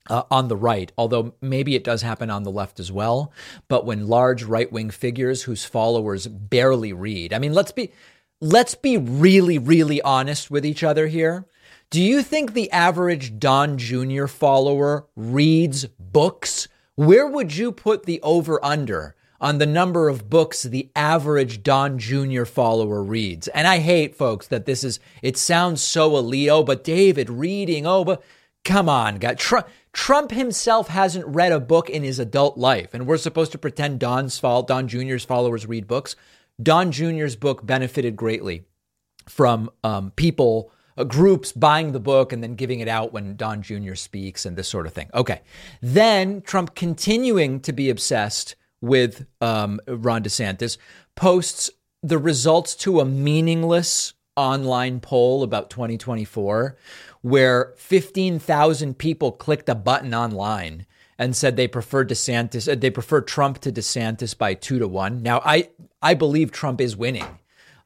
Uh, on the right, although maybe it does happen on the left as well. But when large right wing figures whose followers barely read, I mean, let's be let's be really, really honest with each other here. Do you think the average Don Junior follower reads books? Where would you put the over under on the number of books the average Don Junior follower reads? And I hate, folks, that this is it sounds so a Leo, but David reading. Oh, but come on, God. Tr- Trump himself hasn't read a book in his adult life, and we're supposed to pretend Don's fault. Don Junior's followers read books. Don Junior's book benefited greatly from um, people, uh, groups buying the book and then giving it out when Don Junior speaks and this sort of thing. OK, then Trump, continuing to be obsessed with um, Ron DeSantis, posts the results to a meaningless online poll about twenty twenty-four, where fifteen thousand people clicked a button online and said they prefer DeSantis, they prefer Trump to DeSantis by two to one. Now, I I believe Trump is winning,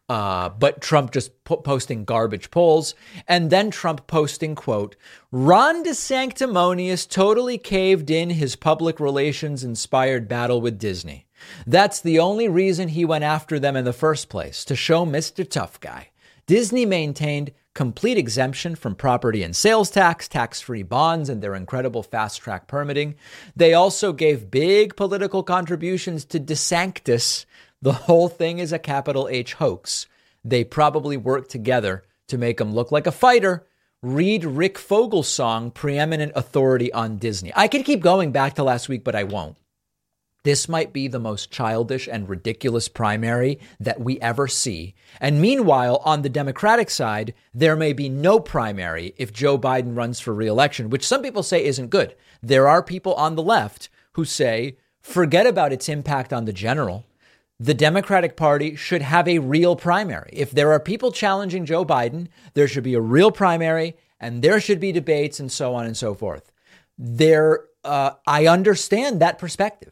uh, but Trump just po- posting garbage polls, and then Trump posting, quote, Ron DeSanctimonious totally caved in his public relations inspired battle with Disney. That's the only reason he went after them in the first place, to show Mister Tough Guy. Disney maintained complete exemption from property and sales tax, tax-free bonds, and their incredible fast-track permitting. They also gave big political contributions to DeSantis. The whole thing is a capital H hoax. They probably worked together to make him look like a fighter. Read Rick Fogel's song, Preeminent Authority on Disney. I could keep going back to last week, but I won't. This might be the most childish and ridiculous primary that we ever see. And meanwhile, on the Democratic side, there may be no primary if Joe Biden runs for re-election, which some people say isn't good. There are people on the left who say, forget about its impact on the general. the Democratic Party should have a real primary. If there are people challenging Joe Biden, there should be a real primary and there should be debates and so on and so forth. There, uh, I understand that perspective.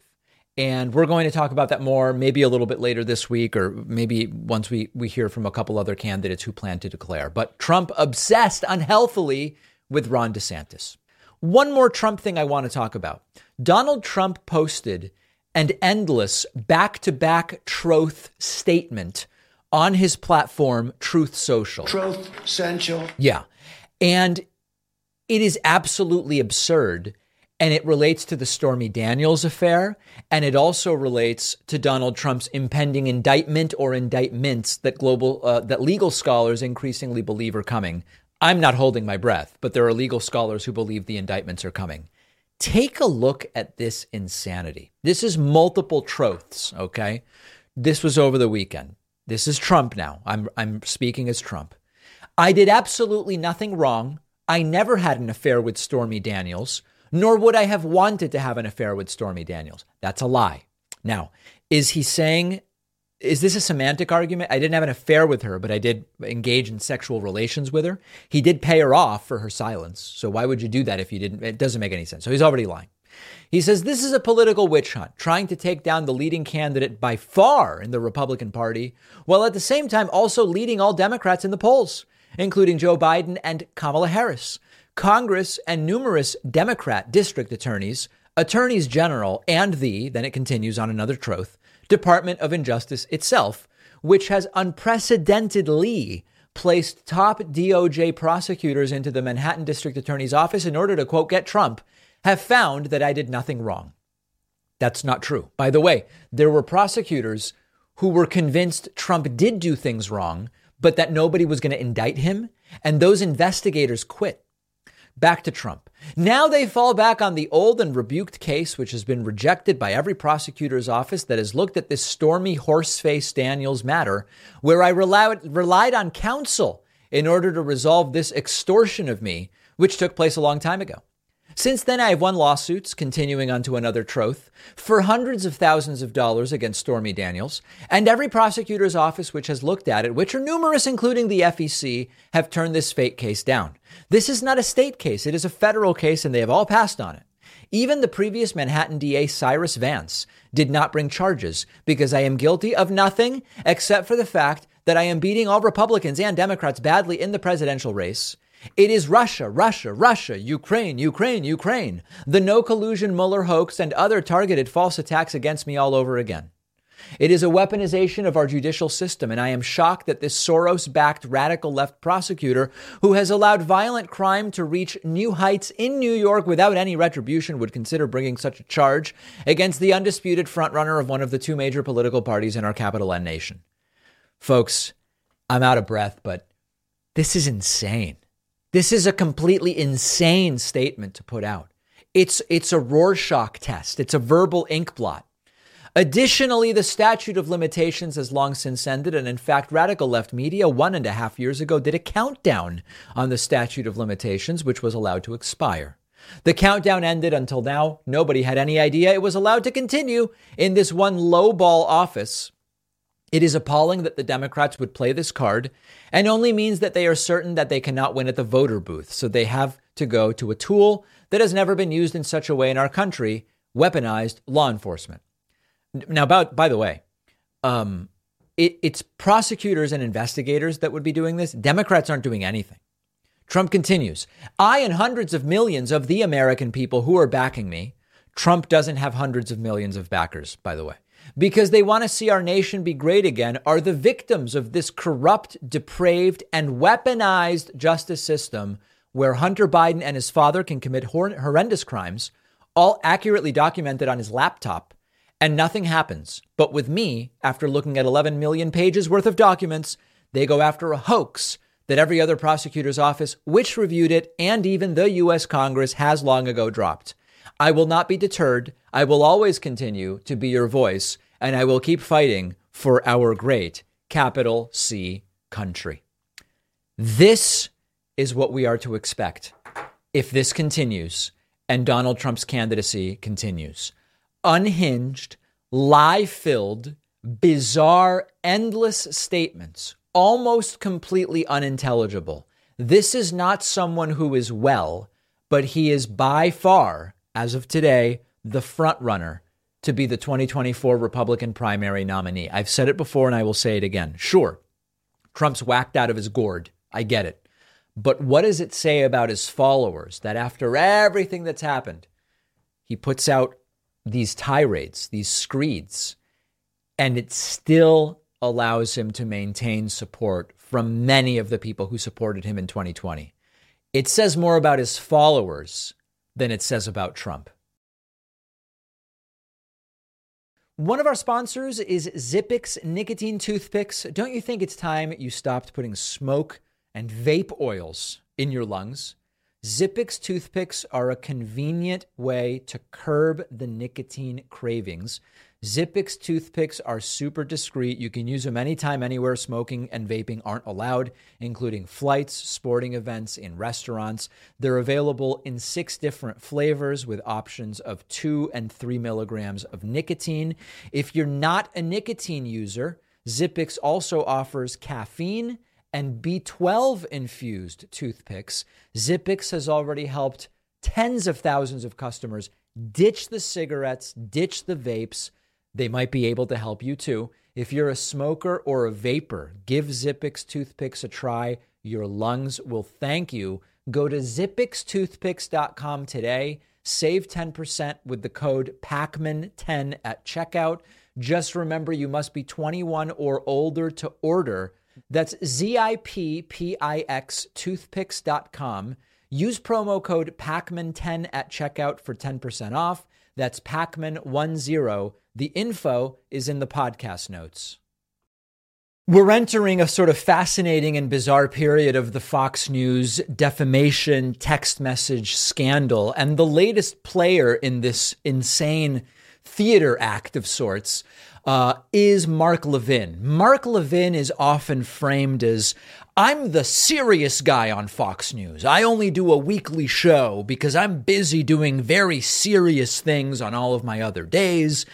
And we're going to talk about that more maybe a little bit later this week, or maybe once we, we hear from a couple other candidates who plan to declare. But Trump obsessed unhealthily with Ron DeSantis. One more Trump thing I want to talk about. Donald Trump posted an endless back-to-back truth statement on his platform, Truth Social. Truth Central. Yeah. And it is absolutely absurd. And it relates to the Stormy Daniels affair. And it also relates to Donald Trump's impending indictment or indictments that global uh, that legal scholars increasingly believe are coming. I'm not holding my breath, but there are legal scholars who believe the indictments are coming. Take a look at this insanity. This is multiple truths. OK, this was over the weekend. This is Trump now. I'm I'm speaking as Trump. I did absolutely nothing wrong. I never had an affair with Stormy Daniels. Nor would I have wanted to have an affair with Stormy Daniels. That's a lie. Now, is he saying, is this a semantic argument? I didn't have an affair with her, but I did engage in sexual relations with her. He did pay her off for her silence. So why would you do that if you didn't? It doesn't make any sense. So he's already lying. He says, this is a political witch hunt, trying to take down the leading candidate by far in the Republican Party, while at the same time also leading all Democrats in the polls, including Joe Biden and Kamala Harris. Congress and numerous Democrat district attorneys, attorneys general, and the, then it continues on another truth, Department of Injustice itself, which has unprecedentedly placed top D O J prosecutors into the Manhattan District Attorney's office in order to, quote, get Trump, have found that I did nothing wrong. That's not true. By the way, there were prosecutors who were convinced Trump did do things wrong, but that nobody was going to indict him. And those investigators quit. Back to Trump. Now they fall back on the old and rebuked case, which has been rejected by every prosecutor's office that has looked at this Stormy Horseface Daniels matter, where I relied on counsel in order to resolve this extortion of me, which took place a long time ago. Since then, I have won lawsuits, continuing on to another troth, for hundreds of thousands of dollars against Stormy Daniels, and every prosecutor's office which has looked at it, which are numerous, including the F E C, have turned this fake case down. This is not a state case. It is a federal case, and they have all passed on it. Even the previous Manhattan D A, Cyrus Vance, did not bring charges because I am guilty of nothing except for the fact that I am beating all Republicans and Democrats badly in the presidential race. It is Russia, Russia, Russia, Ukraine, Ukraine, Ukraine, the no collusion Mueller hoax and other targeted false attacks against me all over again. It is a weaponization of our judicial system, and I am shocked that this Soros-backed radical left prosecutor who has allowed violent crime to reach new heights in New York without any retribution would consider bringing such a charge against the undisputed frontrunner of one of the two major political parties in our capital N nation. Folks, I'm out of breath, but this is insane. This is a completely insane statement to put out. It's it's a Rorschach test. It's a verbal ink blot. Additionally, the statute of limitations has long since ended. And in fact, radical left media one and a half years ago did a countdown on the statute of limitations, which was allowed to expire. The countdown ended until now. Nobody had any idea it was allowed to continue in this one lowball office. It is appalling that the Democrats would play this card, and only means that they are certain that they cannot win at the voter booth. So they have to go to a tool that has never been used in such a way in our country, weaponized law enforcement. Now, about, by the way, um, it, it's prosecutors and investigators that would be doing this. Democrats aren't doing anything. Trump continues. I and hundreds of millions of the American people who are backing me. Trump doesn't have hundreds of millions of backers, by the way. Because they want to see our nation be great again, are the victims of this corrupt, depraved, and weaponized justice system where Hunter Biden and his father can commit hor- horrendous crimes, all accurately documented on his laptop, and nothing happens. But with me, after looking at eleven million pages worth of documents, they go after a hoax that every other prosecutor's office, which reviewed it, and even the U S Congress has long ago dropped. I will not be deterred. I will always continue to be your voice, and I will keep fighting for our great capital C country. This is what we are to expect if this continues and Donald Trump's candidacy continues. Unhinged, lie-filled, bizarre, endless statements, almost completely unintelligible. This is not someone who is well, but he is by far, as of today, the front runner to be the twenty twenty-four Republican primary nominee. I've said it before and I will say it again. Sure, Trump's whacked out of his gourd. I get it. But what does it say about his followers that after everything that's happened, he puts out these tirades, these screeds, and it still allows him to maintain support from many of the people who supported him in twenty twenty. It says more about his followers than it says about Trump. One of our sponsors is Zippix nicotine toothpicks. Don't you think it's time you stopped putting smoke and vape oils in your lungs? Zippix toothpicks are a convenient way to curb the nicotine cravings. Zippix toothpicks are super discreet. You can use them anytime, anywhere smoking and vaping aren't allowed, including flights, sporting events, in restaurants. They're available in six different flavors with options of two and three milligrams of nicotine. If you're not a nicotine user, Zippix also offers caffeine and B twelve infused toothpicks. Zippix has already helped tens of thousands of customers ditch the cigarettes, ditch the vapes. They might be able to help you too. If you're a smoker or a vapor, give Zippix Toothpicks a try. Your lungs will thank you. Go to zippix toothpicks dot com today. Save ten percent with the code P A C M A N ten at checkout. Just remember, you must be twenty-one or older to order. That's Z I P P I X toothpicks dot com. Use promo code P A C M A N ten at checkout for ten percent off. That's P A C M A N ten. The info is in the podcast notes. We're entering a sort of fascinating and bizarre period of the Fox News defamation text message scandal. And the latest player in this insane theater act of sorts uh, is Mark Levin. Mark Levin is often framed as, I'm the serious guy on Fox News. I only do a weekly show because I'm busy doing very serious things on all of my other days.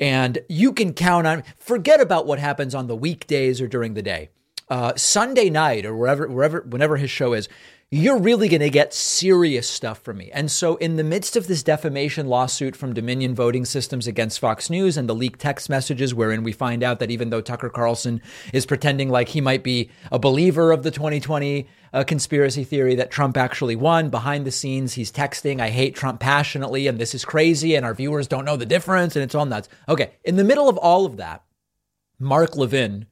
And you can count on, forget about what happens on the weekdays or during the day. Uh, Sunday night or wherever, wherever, whenever his show is, you're really going to get serious stuff from me. And so in the midst of this defamation lawsuit from Dominion Voting Systems against Fox News and the leaked text messages wherein we find out that even though Tucker Carlson is pretending like he might be a believer of the twenty twenty uh, conspiracy theory that Trump actually won, behind the scenes, he's texting, I hate Trump passionately, and this is crazy, and our viewers don't know the difference, and it's all nuts. Okay, in the middle of all of that, Mark Levin,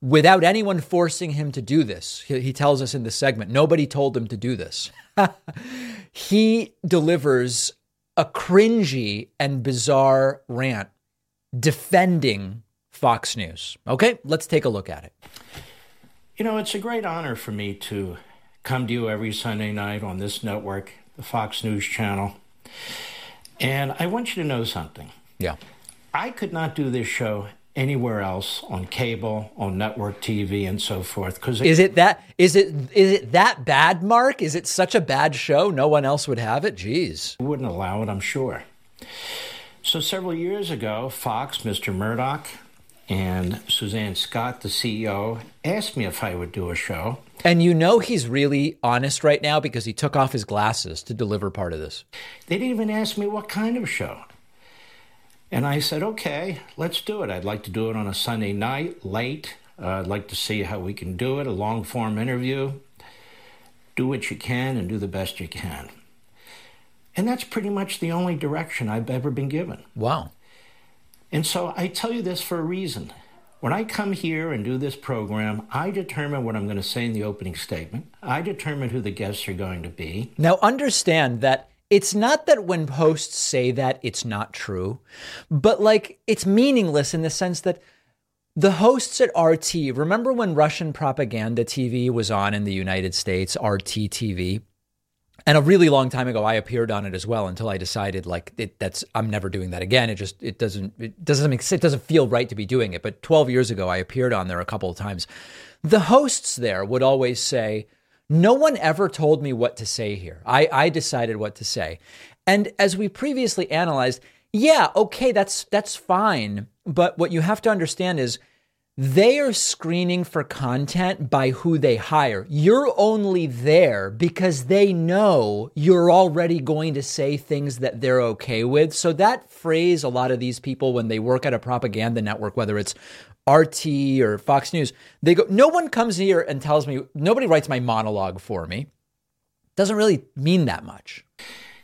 without anyone forcing him to do this, he tells us in this segment, nobody told him to do this. He delivers a cringy and bizarre rant defending Fox News. Okay, let's take a look at it. You know, it's a great honor for me to come to you every Sunday night on this network, the Fox News channel. And I want you to know something. Yeah. I could not do this show anywhere else, on cable, on network T V, and so forth. Because is it that is it is it that bad, Mark? Is it such a bad show? No one else would have it. Jeez, wouldn't allow it, I'm sure. So several years ago, Fox, Mister Murdoch, and Suzanne Scott, the C E O, asked me if I would do a show. And you know he's really honest right now because he took off his glasses to deliver part of this. They didn't even ask me what kind of show. And I said, okay, let's do it. I'd like to do it on a Sunday night, late. Uh, I'd like to see how we can do it, a long-form interview. Do what you can and do the best you can. And that's pretty much the only direction I've ever been given. Wow. And so I tell you this for a reason. When I come here and do this program, I determine what I'm going to say in the opening statement. I determine who the guests are going to be. Now, understand that it's not that when hosts say that, it's not true, but like it's meaningless in the sense that the hosts at R T, remember when Russian propaganda T V was on in the United States, R T T V? And a really long time ago, I appeared on it as well until I decided like it, that's I'm never doing that again. It just it doesn't it doesn't make sense. It doesn't feel right to be doing it. But twelve years ago, I appeared on there a couple of times. The hosts there would always say, no one ever told me what to say here. I, I decided what to say. And as we previously analyzed, yeah, okay, that's that's fine But what you have to understand is they are screening for content by who they hire. You're only there because they know you're already going to say things that they're okay with. So that phrase, a lot of these people, when they work at a propaganda network, whether it's R T or Fox News, they go, no one comes here and tells me, nobody writes my monologue for me. Doesn't really mean that much.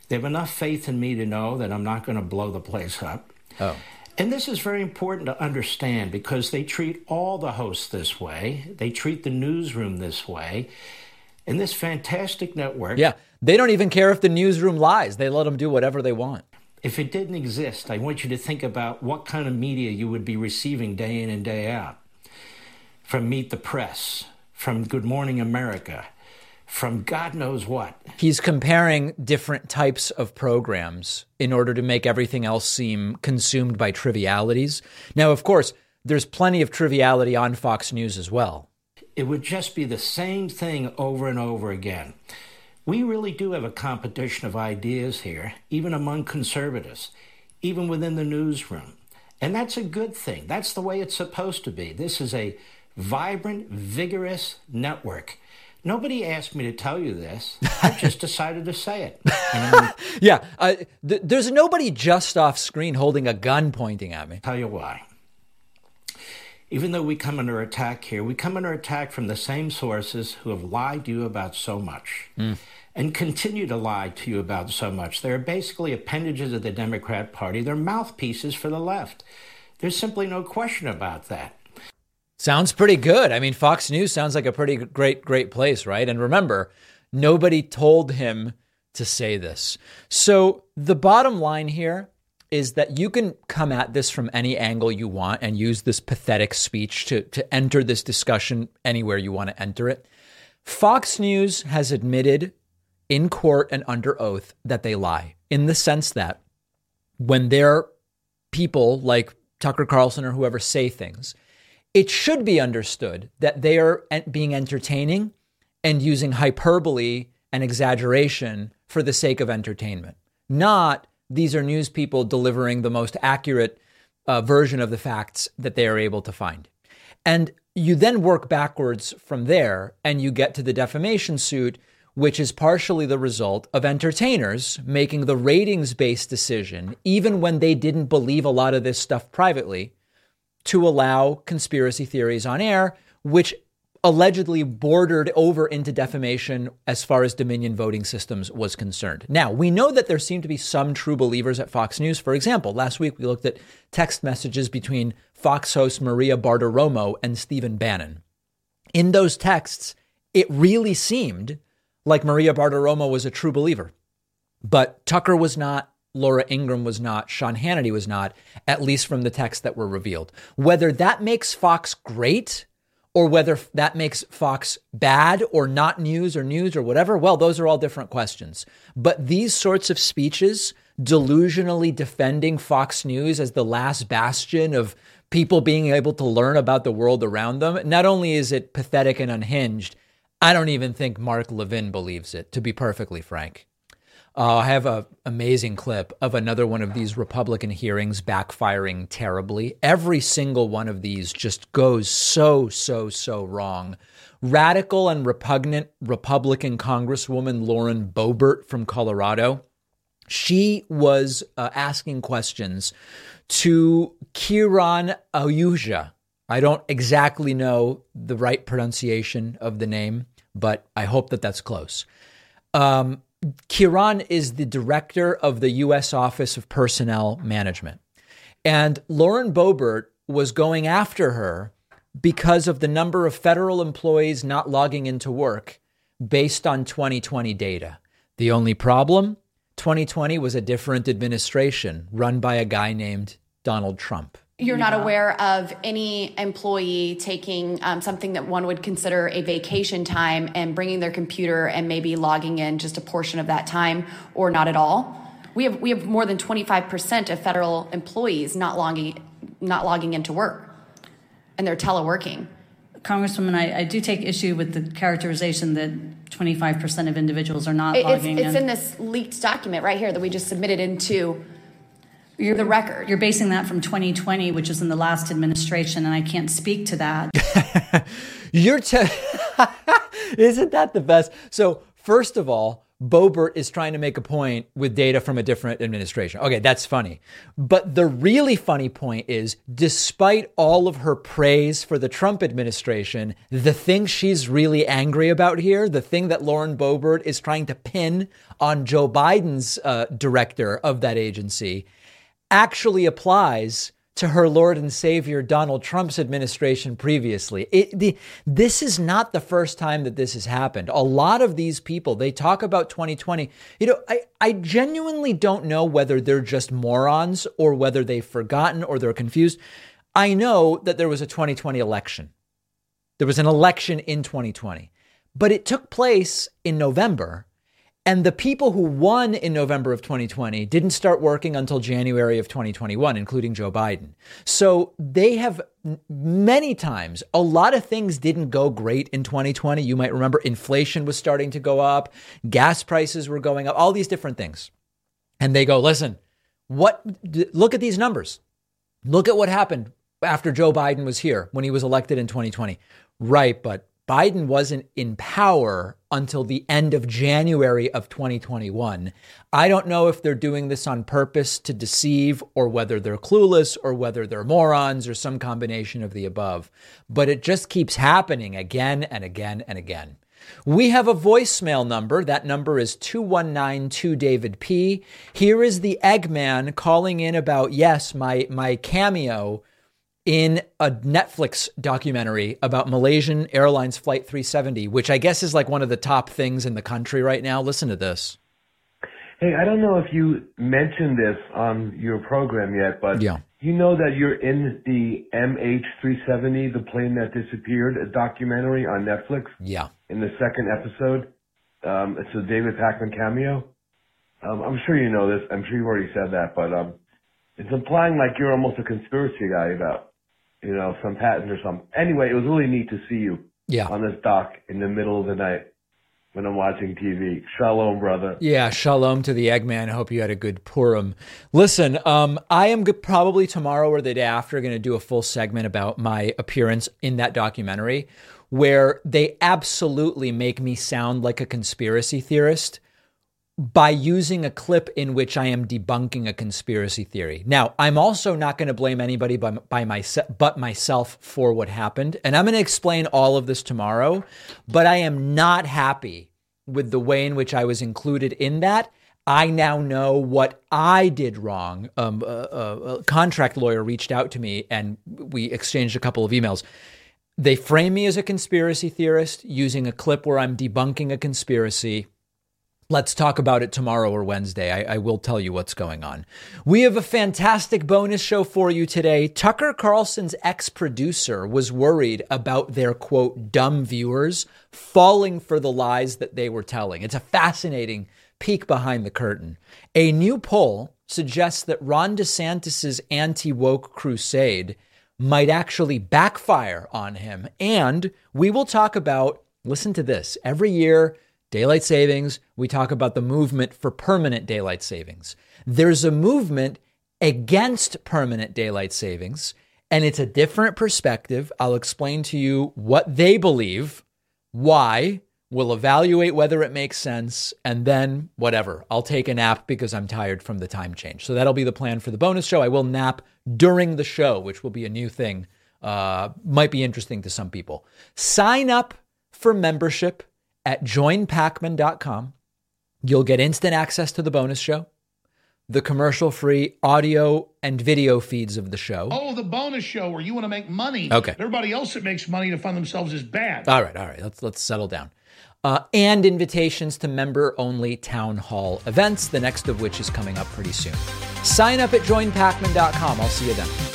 They have enough faith in me to know that I'm not going to blow the place up. Oh. And this is very important to understand because they treat all the hosts this way. They treat the newsroom this way. And this fantastic network. Yeah, they don't even care if the newsroom lies. They let them do whatever they want. If it didn't exist, I want you to think about what kind of media you would be receiving day in and day out. From Meet the Press, from Good Morning America, from God knows what. He's comparing different types of programs in order to make everything else seem consumed by trivialities. Now, of course, there's plenty of triviality on Fox News as well. It would just be the same thing over and over again. We really do have a competition of ideas here, even among conservatives, even within the newsroom. And that's a good thing. That's the way it's supposed to be. This is a vibrant, vigorous network. Nobody asked me to tell you this. I just decided to say it. And yeah. Uh, th- there's nobody just off screen holding a gun pointing at me. Tell you why. Even though we come under attack here, we come under attack from the same sources who have lied to you about so much mm. and continue to lie to you about so much. They're basically appendages of the Democrat Party. They're mouthpieces for the left. There's simply no question about that. Sounds pretty good. I mean, Fox News sounds like a pretty great, great place, right? And remember, nobody told him to say this. So the bottom line here is that you can come at this from any angle you want and use this pathetic speech to, to enter this discussion anywhere you want to enter it. Fox News has admitted in court and under oath that they lie, in the sense that when their people like Tucker Carlson or whoever say things, it should be understood that they are being entertaining and using hyperbole and exaggeration for the sake of entertainment, not these are news people delivering the most accurate uh, version of the facts that they are able to find. And you then work backwards from there and you get to the defamation suit, which is partially the result of entertainers making the ratings-based decision, even when they didn't believe a lot of this stuff privately, to allow conspiracy theories on air, which allegedly bordered over into defamation as far as Dominion voting systems was concerned. Now, we know that there seem to be some true believers at Fox News. For example, last week we looked at text messages between Fox host Maria Bartiromo and Stephen Bannon. In those texts, it really seemed like Maria Bartiromo was a true believer, but Tucker was not. Laura Ingraham was not, Sean Hannity was not, at least from the texts that were revealed. Whether that makes Fox great or whether that makes Fox bad or not news or news or whatever, well, those are all different questions. But these sorts of speeches, delusionally defending Fox News as the last bastion of people being able to learn about the world around them, not only is it pathetic and unhinged, I don't even think Mark Levin believes it, to be perfectly frank. Uh, I have an amazing clip of another one of these Republican hearings backfiring terribly. Every single one of these just goes so, so, so wrong. Radical and repugnant Republican Congresswoman Lauren Boebert from Colorado, she was uh, asking questions to Kiran Ahuja. I don't exactly know the right pronunciation of the name, but I hope that that's close. Um Kiran is the director of the U S Office of Personnel Management. And Lauren Boebert was going after her because of the number of federal employees not logging into work based on twenty twenty data. The only problem, twenty twenty was a different administration run by a guy named Donald Trump. You're not aware of any employee taking um, something that one would consider a vacation time and bringing their computer and maybe logging in just a portion of that time or not at all. We have we have more than twenty-five percent of federal employees not logging not logging into work, and they're teleworking. Congresswoman, I, I do take issue with the characterization that twenty-five percent of individuals are not it, logging it's, in. It's in this leaked document right here that we just submitted into you're the record. You're basing that from twenty twenty, which was in the last administration, and I can't speak to that. you're t- Isn't that the best? So first of all, Boebert is trying to make a point with data from a different administration. Okay, that's funny. But the really funny point is, despite all of her praise for the Trump administration, the thing she's really angry about here, the thing that Lauren Boebert is trying to pin on Joe Biden's uh, director of that agency, actually applies to her Lord and Savior, Donald Trump's administration previously. It, the, this is not the first time that this has happened. A lot of these people, they talk about twenty twenty. You know, I, I genuinely don't know whether they're just morons or whether they've forgotten or they're confused. I know that there was a twenty twenty election. There was an election in twenty twenty, but it took place in November. And the people who won in November of twenty twenty didn't start working until January of twenty twenty-one, including Joe Biden. So they have many times, a lot of things didn't go great in twenty twenty. You might remember inflation was starting to go up, gas prices were going up, all these different things. And they go, listen, what? Look at these numbers. Look at what happened after Joe Biden was here when he was elected in twenty twenty. Right, but Biden wasn't in power until the end of January of twenty twenty-one. I don't know if they're doing this on purpose to deceive or whether they're clueless or whether they're morons or some combination of the above, but it just keeps happening again and again and again. We have a voicemail number. That number is two one nine two David P. Here is the Eggman calling in about, yes, my, my cameo in a Netflix documentary about Malaysian Airlines Flight three seventy, which I guess is like one of the top things in the country right now. Listen to this. Hey, I don't know if you mentioned this on your program yet, but yeah. You know that you're in the M H three seventy, the plane that disappeared, a documentary on Netflix? Yeah. In the second episode. Um, it's a David Pakman cameo. Um, I'm sure you know this. I'm sure you've already said that, but um, it's implying like you're almost a conspiracy guy about, you know, some patent or something. Anyway, it was really neat to see you yeah. on this doc in the middle of the night when I'm watching T V. Shalom, brother. Yeah, shalom to the Eggman. Hope you had a good Purim. Listen, um, I am good, probably tomorrow or the day after going to do a full segment about my appearance in that documentary where they absolutely make me sound like a conspiracy theorist by using a clip in which I am debunking a conspiracy theory. Now, I'm also not going to blame anybody by, by myself, but myself for what happened. And I'm going to explain all of this tomorrow, but I am not happy with the way in which I was included in that. I now know what I did wrong. Um, a, a contract lawyer reached out to me and we exchanged a couple of emails. They frame me as a conspiracy theorist using a clip where I'm debunking a conspiracy. Let's talk about it tomorrow or Wednesday. I, I will tell you what's going on. We have a fantastic bonus show for you today. Tucker Carlson's ex-producer was worried about their, quote, dumb viewers falling for the lies that they were telling. It's a fascinating peek behind the curtain. A new poll suggests that Ron DeSantis's anti-woke crusade might actually backfire on him. And we will talk about, listen to this, every year, daylight savings, we talk about the movement for permanent daylight savings. There's a movement against permanent daylight savings, and it's a different perspective. I'll explain to you what they believe, why, we'll evaluate whether it makes sense, and then whatever. I'll take a nap because I'm tired from the time change. So that'll be the plan for the bonus show. I will nap during the show, which will be a new thing. Uh, might be interesting to some people. Sign up for membership at join pacman dot com. You'll get instant access to the bonus show, the commercial-free audio and video feeds of the show. Oh, the bonus show where you want to make money. Okay. Everybody else that makes money to fund themselves is bad. All right, all right. Let's let's settle down. Uh, and invitations to member-only town hall events, the next of which is coming up pretty soon. Sign up at join pacman dot com. I'll see you then.